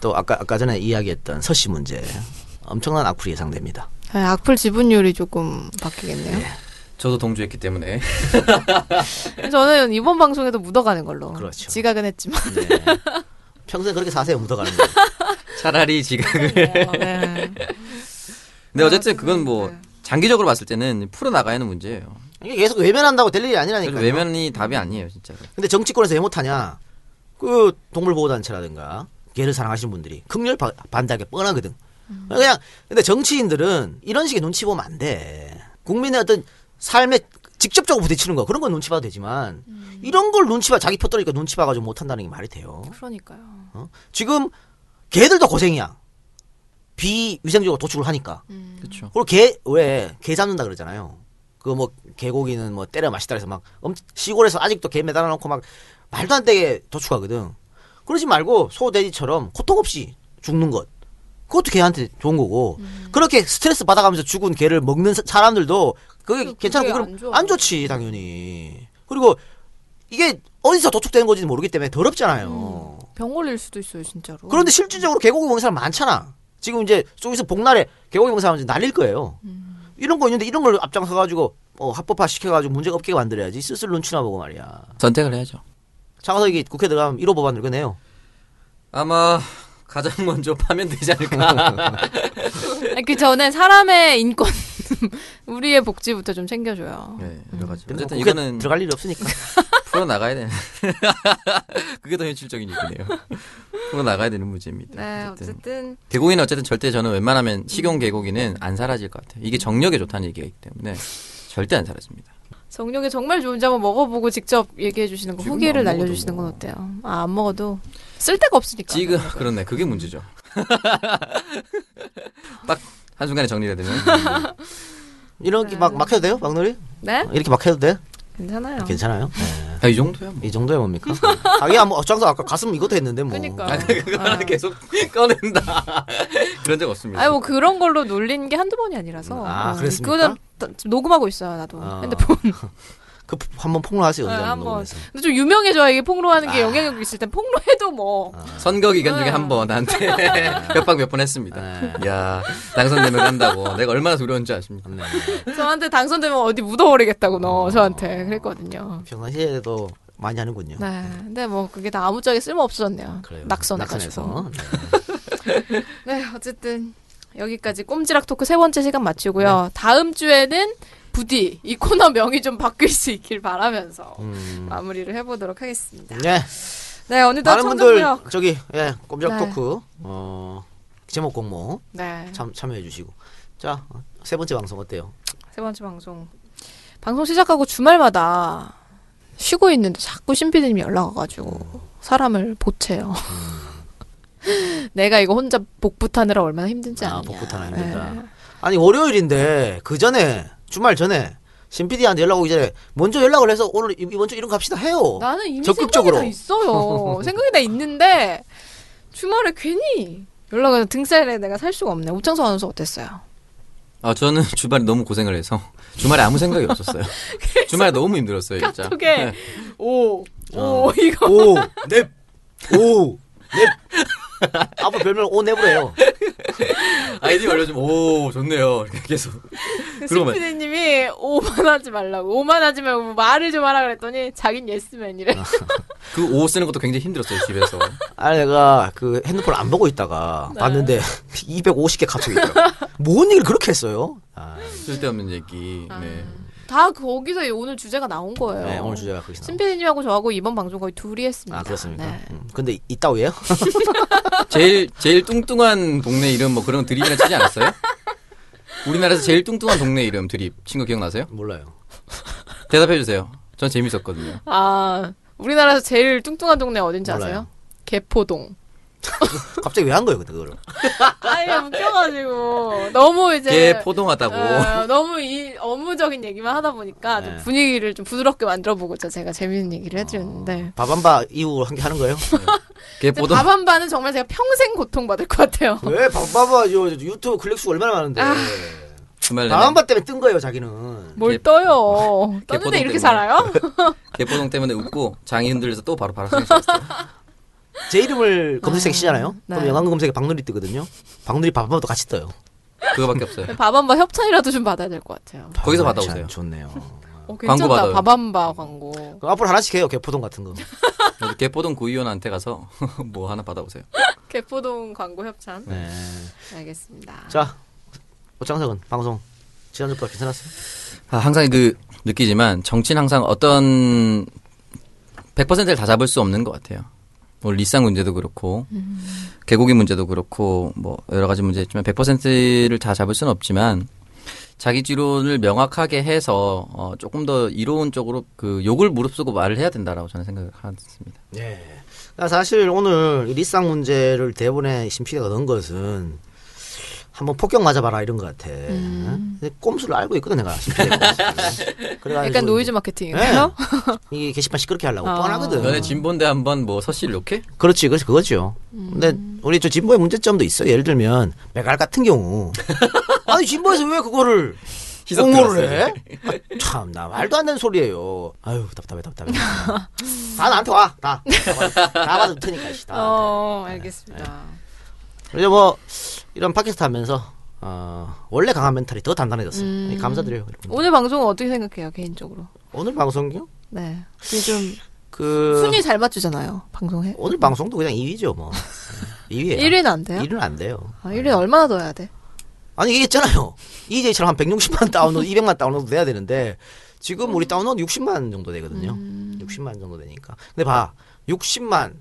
또 아까 전에 이야기했던 서씨 문제 엄청난 악플이 예상됩니다. 네, 악플 지분율이 조금 바뀌겠네요. 네. 저도 동조했기 때문에 저는 이번 방송에도 묻어가는 걸로 그렇죠. 지각은 했지만 네. 평생 그렇게 사세요. 묻어가는 거 차라리 지각을 네. 근데 어쨌든 그건 뭐 장기적으로 봤을 때는 풀어나가야 하는 문제예요. 이게 계속 외면한다고 될 일이 아니라니까요. 외면이 답이 아니에요 진짜. 근데 정치권에서 왜 못하냐. 그 동물보호단체라든가 개를 사랑하시는 분들이 극렬 반대하기 뻔하거든. 그냥 근데 정치인들은 이런 식의 눈치 보면 안 돼. 국민의 어떤 삶에 직접적으로 부딪히는 거 그런 건 눈치 봐도 되지만 이런 걸 눈치 봐 자기 표 떠니까 눈치 봐가지고 못한다는 게 말이 돼요. 그러니까요. 지금 걔들도 고생이야. 비위생적으로 도축을 하니까. 그렇죠. 그리고 개 잡는다 그러잖아요. 그 뭐 개고기는 뭐 때려 마시다 해서 막 시골에서 아직도 개 매달아 놓고 막 말도 안 되게 도축하거든. 그러지 말고 소돼지처럼 고통 없이 죽는 것. 그것도 개한테 좋은 거고. 그렇게 스트레스 받아가면서 죽은 개를 먹는 사람들도 그게 괜찮고 그럼 안 좋지 당연히. 그리고 이게 어디서 도축되는 건지 모르기 때문에 더럽잖아요. 병 걸릴 수도 있어요 진짜로. 그런데 실질적으로 개고기 먹는 사람 많잖아. 지금 이제 저기서 복날에 개고기 먹는 사람은 날릴 거예요. 이런 거 있는데 이런 걸 앞장서가지고 합법화 시켜가지고 문제가 없게 만들어야지. 슬슬 눈치나 보고 말이야. 선택을 해야죠. 차가석이 국회 들어가면 1호 법안을 꺼내요. 아마 가장 먼저 파면되지 않을까. 그 전에 사람의 인권, 우리의 복지부터 좀 챙겨줘요. 네, 여러 가지. 어쨌든 이거는 들어갈 일이 없으니까 풀어 나가야 되는. 그게 더 현실적인 얘기네요. 풀어 나가야 되는 문제입니다. 네, 어쨌든 개고기는 어쨌든 절대 저는 웬만하면 식용 개고기는 안 사라질 것 같아요. 이게 정력에 좋다는 얘기가 있기 때문에 절대 안 사라집니다. 정력에 정말 좋은지 한번 먹어보고 직접 얘기해주시는 거, 후기를 날려주시는 건 어때요? 아, 안 먹어도 쓸데가 없으니까. 지금 그렇네, 그게 문제죠. 딱 한순간에 정리가 되면. 이렇게 네. 막 해도 돼요, 박놀이? 네? 이렇게 막 해도 돼? 괜찮아요. 괜찮아요? 네. 아, 이 정도야 뭐. 이 정도야 뭡니까? 자기야 뭐 어쩌서 아까 가슴 이것도 했는데 뭐. 그러니까. 그거는 계속 꺼낸다. 그런 적 없습니다. 아니 뭐 그런 걸로 놀린 게 한두 번이 아니라서. 아 그랬습니까? 그거는 녹음하고 있어요 나도. 핸드폰. 그 한번 폭로하세요. 네, 한번. 근데 좀 유명해져야 이게 폭로하는 게 영향력이 있을 땐 폭로해도 뭐. 선거 기간 중에 한 번 나한테 몇 번 했습니다. 야 당선되면 간다고 내가 얼마나 두려운지 아십니까? 저한테 당선되면 어디 묻어버리겠다고 너 저한테 그랬거든요. 평상시에도 많이 하는군요. 네, 근데 뭐 그게 다 아무짝에 쓸모 없어졌네요. 낙선해서. 네, 어쨌든 여기까지 꼼지락 토크 세 번째 시간 마치고요. 네. 다음 주에는. 부디 이 코너 명이 좀 바뀔 수 있길 바라면서 마무리를 해보도록 하겠습니다. 네, 네 어느덧 많은 청정력. 분들 저기 꼼짝 토크 제목 공모 참여해 주시고 자 세 번째 방송 어때요? 세 번째 방송 시작하고 주말마다 쉬고 있는데 자꾸 신피디님이 연락 와가지고 사람을 보채요. 내가 이거 혼자 복붙하느라 얼마나 힘든지 아냐. 복붙하느라 힘들다. 네. 아니 월요일인데 그 전에 주말 전에 신PD한테 연락 오기 전에 먼저 연락을 해서 오늘 이번 주 이런 거 합시다 해요. 나는 이미 적극적으로. 생각이 다 있어요. 생각이 다 있는데 주말에 괜히 연락을 등살에 내가 살 수가 없네. 오창석 아나운서 어땠어요? 아 저는 주말에 너무 고생을 해서 주말에 아무 생각이 없었어요. 주말에 너무 힘들었어요. 진짜. 카톡에 넵. 아빠 별명 오네브로 해요. 아이디 올려주면 오 좋네요. 계속. 신피디님이 오만하지 말라고. 오만하지 말고 말을 좀 하라 그랬더니 자긴 예스맨이래. 그 오 쓰는 것도 굉장히 힘들었어요 집에서. 아 내가 그 핸드폰 안 보고 있다가 봤는데 250개 카톡이 있더라고. 뭔 얘기를 그렇게 했어요? 아, 쓸데없는 얘기. 네. 다 거기서 오늘 주제가 나온 거예요. 네, 오늘 주제가 거기서. 신피디님하고 저하고 이번 방송 거의 둘이 했습니다. 아, 그렇습니까? 네. 근데 이따위에요? 제일 뚱뚱한 동네 이름 뭐 그런 드립이나 치지 않았어요? 우리나라에서 제일 뚱뚱한 동네 이름 드립 친구 기억나세요? 몰라요. 대답해 주세요. 전 재밌었거든요. 아, 우리나라에서 제일 뚱뚱한 동네 어딘지 몰라요. 아세요? 개포동. 갑자기 왜 한 거예요, 그거를? 아니, 웃겨가지고. 너무 이제. 개 포동하다고. 너무 이 업무적인 얘기만 하다 보니까 좀 분위기를 좀 부드럽게 만들어보고자 제가 재밌는 얘기를 해드렸는데. 밥한바 이후로 한 개 하는 거예요? 개 포동. 밥한바는 정말 제가 평생 고통받을 것 같아요. 왜? 밥한바 유튜브 클릭수가 얼마나 많은데. 밥한바 때문에 뜬 거예요, 자기는. 뭘 떠요? 떴는데 이렇게 때문에. 살아요? 개 포동 때문에 웃고 장이 흔들려서 또 바로 생겼어요. 제 이름을 검색창에 치잖아요. 네. 그럼 영상 검색에 박누리 뜨거든요. 박누리 밥한번도 같이 떠요. 그거밖에 없어요. 밥한번 협찬이라도 좀 받아야 될 것 같아요. 거기서 받아오세요. 좋네요. 괜찮다. 광고 받아요. 밥한바 광고. 앞으로 하나씩 해요. 개포동 같은 거. 개포동 구의원한테 가서 뭐 하나 받아오세요. 개포동 광고 협찬. 네. 알겠습니다. 자, 오창석은 방송 지난주보다 괜찮았어요? 아, 항상 그 느끼지만 정치는 항상 어떤 100%를 다 잡을 수 없는 것 같아요. 뭐 리쌍 문제도 그렇고 개고기 문제도 그렇고 뭐 여러 가지 문제 있지만 100%를 다 잡을 수는 없지만 자기 지론을 명확하게 해서 조금 더 이로운 쪽으로 그 욕을 무릅쓰고 말을 해야 된다라고 저는 생각을 하겠습니다. 네. 사실 오늘 리쌍 문제를 대본에 심피디가 넣은 것은 한번 폭격 맞아봐라 이런 것 같아. 꼼수를 알고 있거든 내가. 약간 노이즈 마케팅이에요? 네. 이게 게시판 시끄럽게 하려고 뻔하거든. 너네 진보인데 한번 뭐 서실 욕해? 그렇지, 그렇지, 그거죠. 근데 우리 저 진보의 문제점도 있어. 예를 들면 메갈 같은 경우. 아니 진보에서 왜 그거를 공모를 해? 아, 참, 나 말도 안 되는 소리예요. 아유 답답해. 다 나한테 와, 다 와도 테니까. 알겠습니다. 네. 그래서 뭐 이런 팟캐스트 하면서 원래 강한 멘탈이 더 단단해졌어요. 감사드려요. 오늘 방송은 어떻게 생각해요 개인적으로? 오늘 방송이요? 네. 요즘 그 순위 잘 맞추잖아요 방송에. 오늘 방송도 그냥 2위죠 뭐. 2위예요. 1위는 안 돼요? 1위는 안 돼요. 아, 1위는 얼마나 더 해야 돼? 아니 이게 있잖아요. EJ처럼 한 160만 다운로드 200만 다운로드 돼야 되는데 지금 우리 다운로드 60만 정도 되거든요. 60만 정도 되니까. 근데 봐 60만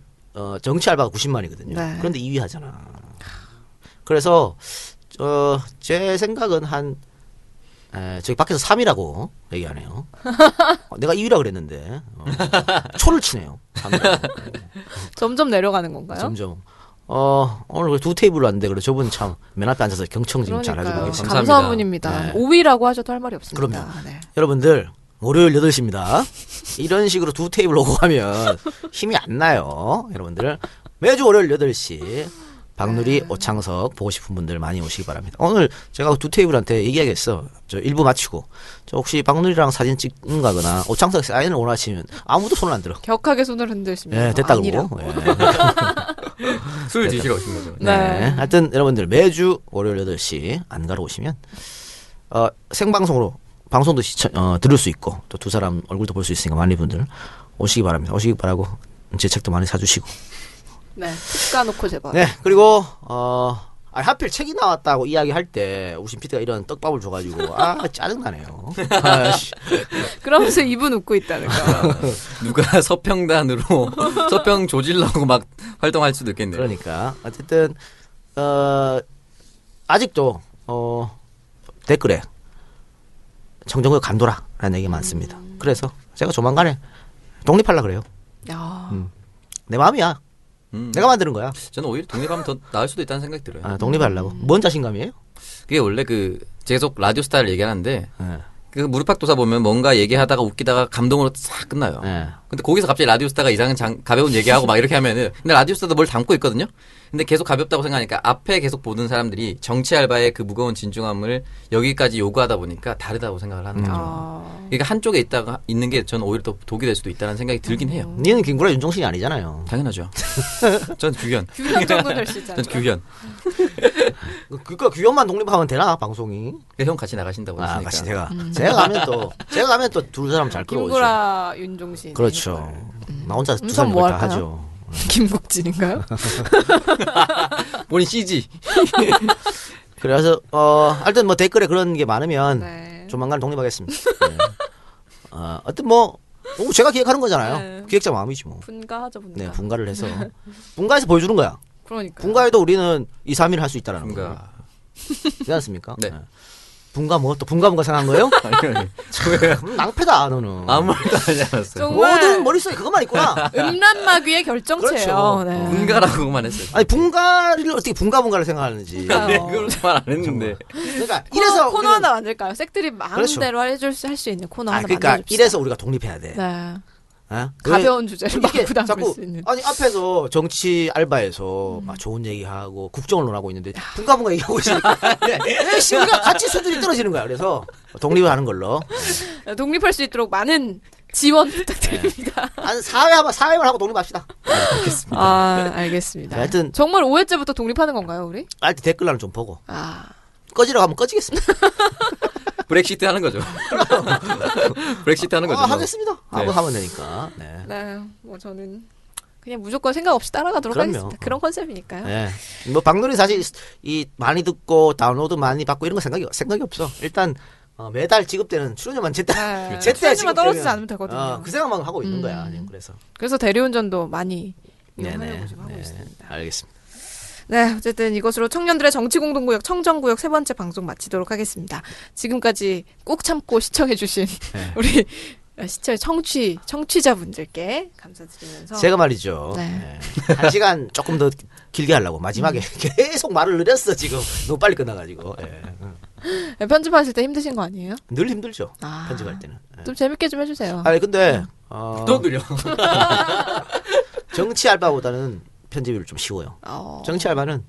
정치 알바가 90만이거든요. 네. 그런데 2위 하잖아. 그래서 제 생각은 한 저기 밖에서 3위라고 얘기하네요. 내가 2위라 그랬는데 초를 치네요. 점점 내려가는 건가요? 점점. 오늘 두 테이블로 왔는데 그래 저분 참 맨 앞에 앉아서 경청 지금 잘해주고 계십니다. 감사분입니다. 네. 5위라고 하셔도 할 말이 없습니다. 그럼요. 네. 여러분들 월요일 8시입니다. 이런 식으로 두 테이블 오고 가면 힘이 안 나요. 여러분들 매주 월요일 8시 박누리, 네. 오창석 보고 싶은 분들 많이 오시기 바랍니다. 오늘 제가 두 테이블한테 얘기하겠어. 저 일부 마치고 저 혹시 박누리랑 사진 찍는가거나 오창석 사인을 원하시면 아무도 손을 안 들어. 격하게 손을 흔들십니다. 네, 됐다 그러고. 네. 술 드시러 오신 거죠. 네. 네. 하여튼 여러분들 매주 월요일 8시 안 가러 오시면 생방송으로 방송도 들을 수 있고 또 두 사람 얼굴도 볼 수 있으니까 많은 분들 오시기 바랍니다. 오시기 바라고 제 책도 많이 사주시고. 네, 팁 까놓고 제발. 네, 그리고 하필 책이 나왔다고 이야기할 때 우신 피트가 이런 떡밥을 줘가지고 짜증나네요. 그러면서 입은 웃고 있다는 거. 누가 서평단으로 서평 조질라고 막 활동할 수도 있겠네요. 그러니까 어쨌든 아직도 댓글에 정정을 간도라라는 얘기 많습니다. 그래서 제가 조만간에 독립하려 그래요. 내 마음이야. 내가 만드는 거야. 저는 오히려 독립하면 더 나을 수도 있다는 생각이 들어요. 아, 독립하려고? 뭔 자신감이에요? 그게 원래 그 계속 라디오 스타일 얘기하는데 그 무릎팍도사 보면 뭔가 얘기하다가 웃기다가 감동으로 싹 끝나요. 네. 근데 거기서 갑자기 라디오 스타가 이상한 가벼운 얘기하고 막 이렇게 하면은 근데 라디오 스타도 뭘 담고 있거든요. 근데 계속 가볍다고 생각하니까 앞에 계속 보는 사람들이 정치 알바의 그 무거운 진중함을 여기까지 요구하다 보니까 다르다고 생각을 하는 거죠. 그러니까 한쪽에 있다가 있는 게 저는 오히려 더 독이 될 수도 있다는 생각이 들긴 해요. 니는 김구라 윤종신이 아니잖아요. 당연하죠. 전 규현. 규현 정도 될 수 있잖아요. 전 규현. 그니까 규현만 독립하면 되나 방송이? 형 같이 나가신다고 했으니까. 아, 같이 제가 가면 또 둘 사람 잘 끌어오죠. 김구라 윤종신. 그렇죠. 나 혼자 두 사람 뭐 다 하죠. 김국진인가요? 본인 CG. 그래서 하여튼 뭐 댓글에 그런 게 많으면 네. 조만간 독립하겠습니다. 네. 하여튼 뭐 제가 기획하는 거잖아요. 네. 기획자 마음이지 뭐. 분가하죠 분가. 네, 분가를 해서 분가에서 보여주는 거야. 그러니까. 분가에도 우리는 2, 3일 할 수 있다라는 분가. 거야. 그렇지 않습니까? 네. 네. 분가 뭐 또 분가 생각한 거예요? 참, 낭패다 너는. 아무 말도 하지 않았어요. 모든 머릿속에 그것만 있구나. 음란마귀의 결정체예요. 그렇죠. 네. 분가라고만 했어요. 아니 분가를 어떻게 분가를 생각하는지. 네, 그걸 말 안 했는데. 그러니까 이래서 코너 하나 만들까요? 색들이 마음대로 할 수 있는 코너 하나 만들까. 그러니까 이래서 우리가 독립해야 돼. 네. 어? 가벼운 주제를 막 부담할 수 있는. 아니 앞에서 정치 알바에서 막 좋은 얘기하고 국정을 논하고 있는데 분가분가 얘기하고 있으니까 우리가 같이 수준이 떨어지는 거야. 그래서 독립을 하는 걸로. 독립할 수 있도록 많은 지원 부탁드립니다. 네. 한 4회만 하고 독립합시다. 네, 알겠습니다. 아, 알겠습니다. 네, 하여튼 정말 5회째부터 독립하는 건가요 우리? 하여튼 댓글란을 좀 보고 꺼지라고 하면 꺼지겠습니다. 브렉시트 하는 거죠. 브렉시트 하는 거죠. 하겠습니다. 네. 하고 하면 되니까. 네. 네. 뭐 저는 그냥 무조건 생각 없이 따라가도록 그럼요. 하겠습니다. 그런 컨셉이니까요. 네. 뭐 박누리 사실 이 많이 듣고 다운로드 많이 받고 이런 거 생각이 없어. 일단 매달 지급되는 출연료만 제때 지급만 떨어지지 않으면 되거든요. 그 생각만 하고 있는 거야. 그래서 대리운전도 많이 이용하려고 지금 하고 있습니다. 알겠습니다. 네, 어쨌든 이것으로 청년들의 정치공동구역 청정구역 세 번째 방송 마치도록 하겠습니다. 지금까지 꾹 참고 시청해주신 네. 우리 청취자분들께 감사드리면서 제가 말이죠. 네. 네. 한 시간 조금 더 길게 하려고 마지막에 계속 말을 늘렸어 지금. 너무 빨리 끝나가지고. 네. 편집하실 때 힘드신 거 아니에요? 늘 힘들죠. 아, 편집할 때는. 네. 좀 재밌게 좀 해주세요. 아니 근데 또 느려. 정치 알바보다는 편집이 좀 쉬워요. 정치 알바는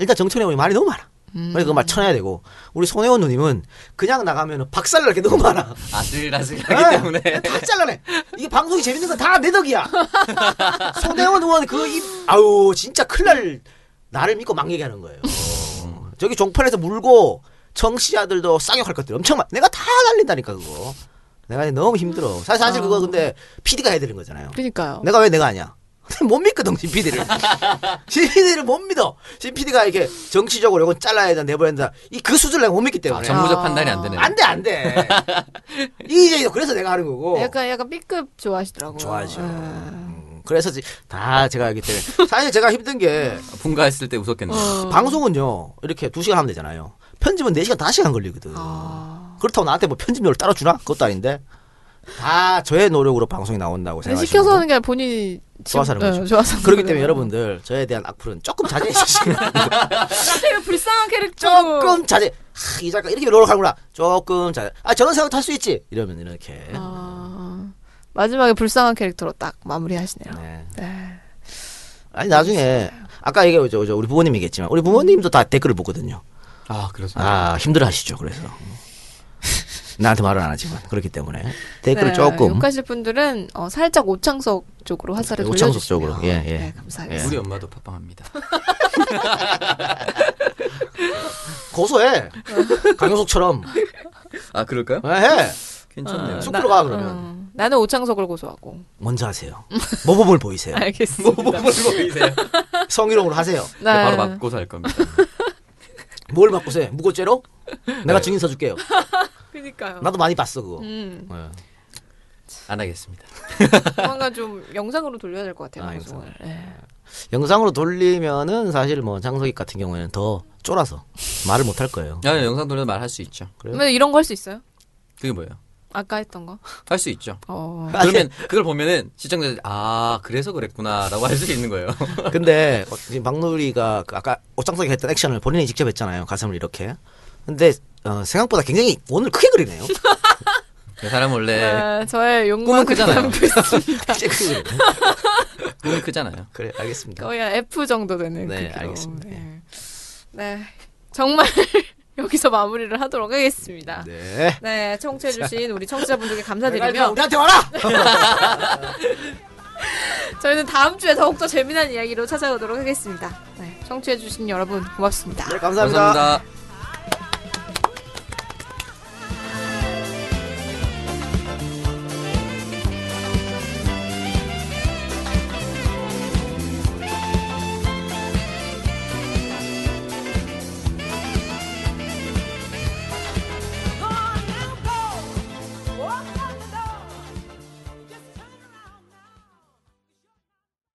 일단 정철의 형이 말이 너무 많아. 그거 말 쳐내야 되고, 우리 손혜원 누님은 그냥 나가면 박살날 게 너무 많아. 아슬아슬하기 네. 때문에 박살나네. 이게 방송이 재밌는 건 다 내 덕이야. 손혜원 의원 아우 진짜 큰일 날 나를 믿고 막 얘기하는 거예요. 저기 종편에서 물고 청취자들도 쌍욕할 것들 엄청 많아. 내가 다 날린다니까 그거. 내가 너무 힘들어. 사실 그거 근데 PD가 해야 되는 거잖아요. 그러니까요. 내가 왜 내가 아냐? 못 믿거든 GPD를. GPD를 못 믿어. GPD가 이렇게 정치적으로 이건 잘라야 된다 내버려야 된다 이 그 수준을 내가 못 믿기 때문에. 정무적 판단이 안 되네. 안돼. 이제 그래서 내가 하는 거고. 약간 B급 좋아하시더라고요. 좋아하죠. 그래서 다 제가 하기 때문에. 사실 제가 힘든 게 분가했을 때 웃었겠네요. 방송은요 이렇게 2시간 하면 되잖아요. 편집은 4시간 5시간 걸리거든. 그렇다고 나한테 뭐 편집료를 따로 주나? 그것도 아닌데. 다 저의 노력으로 방송이 나온다고 생각하시는 시켜서 하는 게 아니라 본인이 좋아서 하는 거죠. 좋아서 그렇기 때문에 여러분들 저에 대한 악플은 조금 자제해 주시면 되게 불쌍한 캐릭터 조금 자제. 이 작가 이렇게 노력하는구나. 조금 자제. 저런 생각 할 수 있지 이러면 이렇게 마지막에 불쌍한 캐릭터로 딱 마무리하시네요. 네. 네. 아니 나중에 아까 얘기했죠. 우리 부모님 얘기했지만 우리 부모님도 다 댓글을 보거든요. 아 그렇습니다. 힘들어하시죠. 그래서 나한테 말은 안 하지만 그렇기 때문에 댓글을 네, 조금 욕하실 분들은 살짝 오창석 쪽으로 화살을 돌려주시면 오창석 쪽으로 예. 네, 감사합니다. 우리 엄마도 팟빵합니다. 고소해. 강효석처럼. 아 그럴까요? 네, 해. 괜찮네요. 속으로 가 그러면. 나는 오창석을 고소하고. 먼저 하세요. 모범을 보이세요. 알겠습니다. 모범을 보이세요. 성희롱으로 하세요. 네. 바로 맞고 살 겁니다. 뭘 맞고 세? 무고죄로? 내가 증인 서줄게요. 그러니까요. 나도 많이 봤어 그거. 네. 안 하겠습니다. 뭔가 좀 영상으로 돌려야 될 것 같아요. 방송을. 네. 영상으로 돌리면은 사실 뭐 장석익 같은 경우에는 더 쫄아서 말을 못 할 거예요. 아니 영상 돌려도 말할 수 있죠. 그러면 이런 거 할 수 있어요? 그게 뭐예요? 아까 했던 거? 할 수 있죠. 그러면 그걸 보면은 시청자들이 아 그래서 그랬구나라고 할 수 있는 거예요. 근데 지금 박누리가 아까 오창석이 했던 액션을 본인이 직접 했잖아요. 가슴을 이렇게. 근데 생각보다 굉장히 원을 크게 그리네요. 그 사람 원래 저의 욕망은 크잖아요. 꿈은 크잖아요. 그래 알겠습니다. 거의 F 정도 되는 네 크기로. 알겠습니다. 네, 네. 정말 여기서 마무리를 하도록 하겠습니다. 네, 네 청취해주신 우리 청취자분들께 감사드리며 우리한테 와라. 저희는 다음 주에 더욱더 재미난 이야기로 찾아오도록 하겠습니다. 네, 청취해주신 여러분 고맙습니다. 네, 감사합니다. 감사합니다.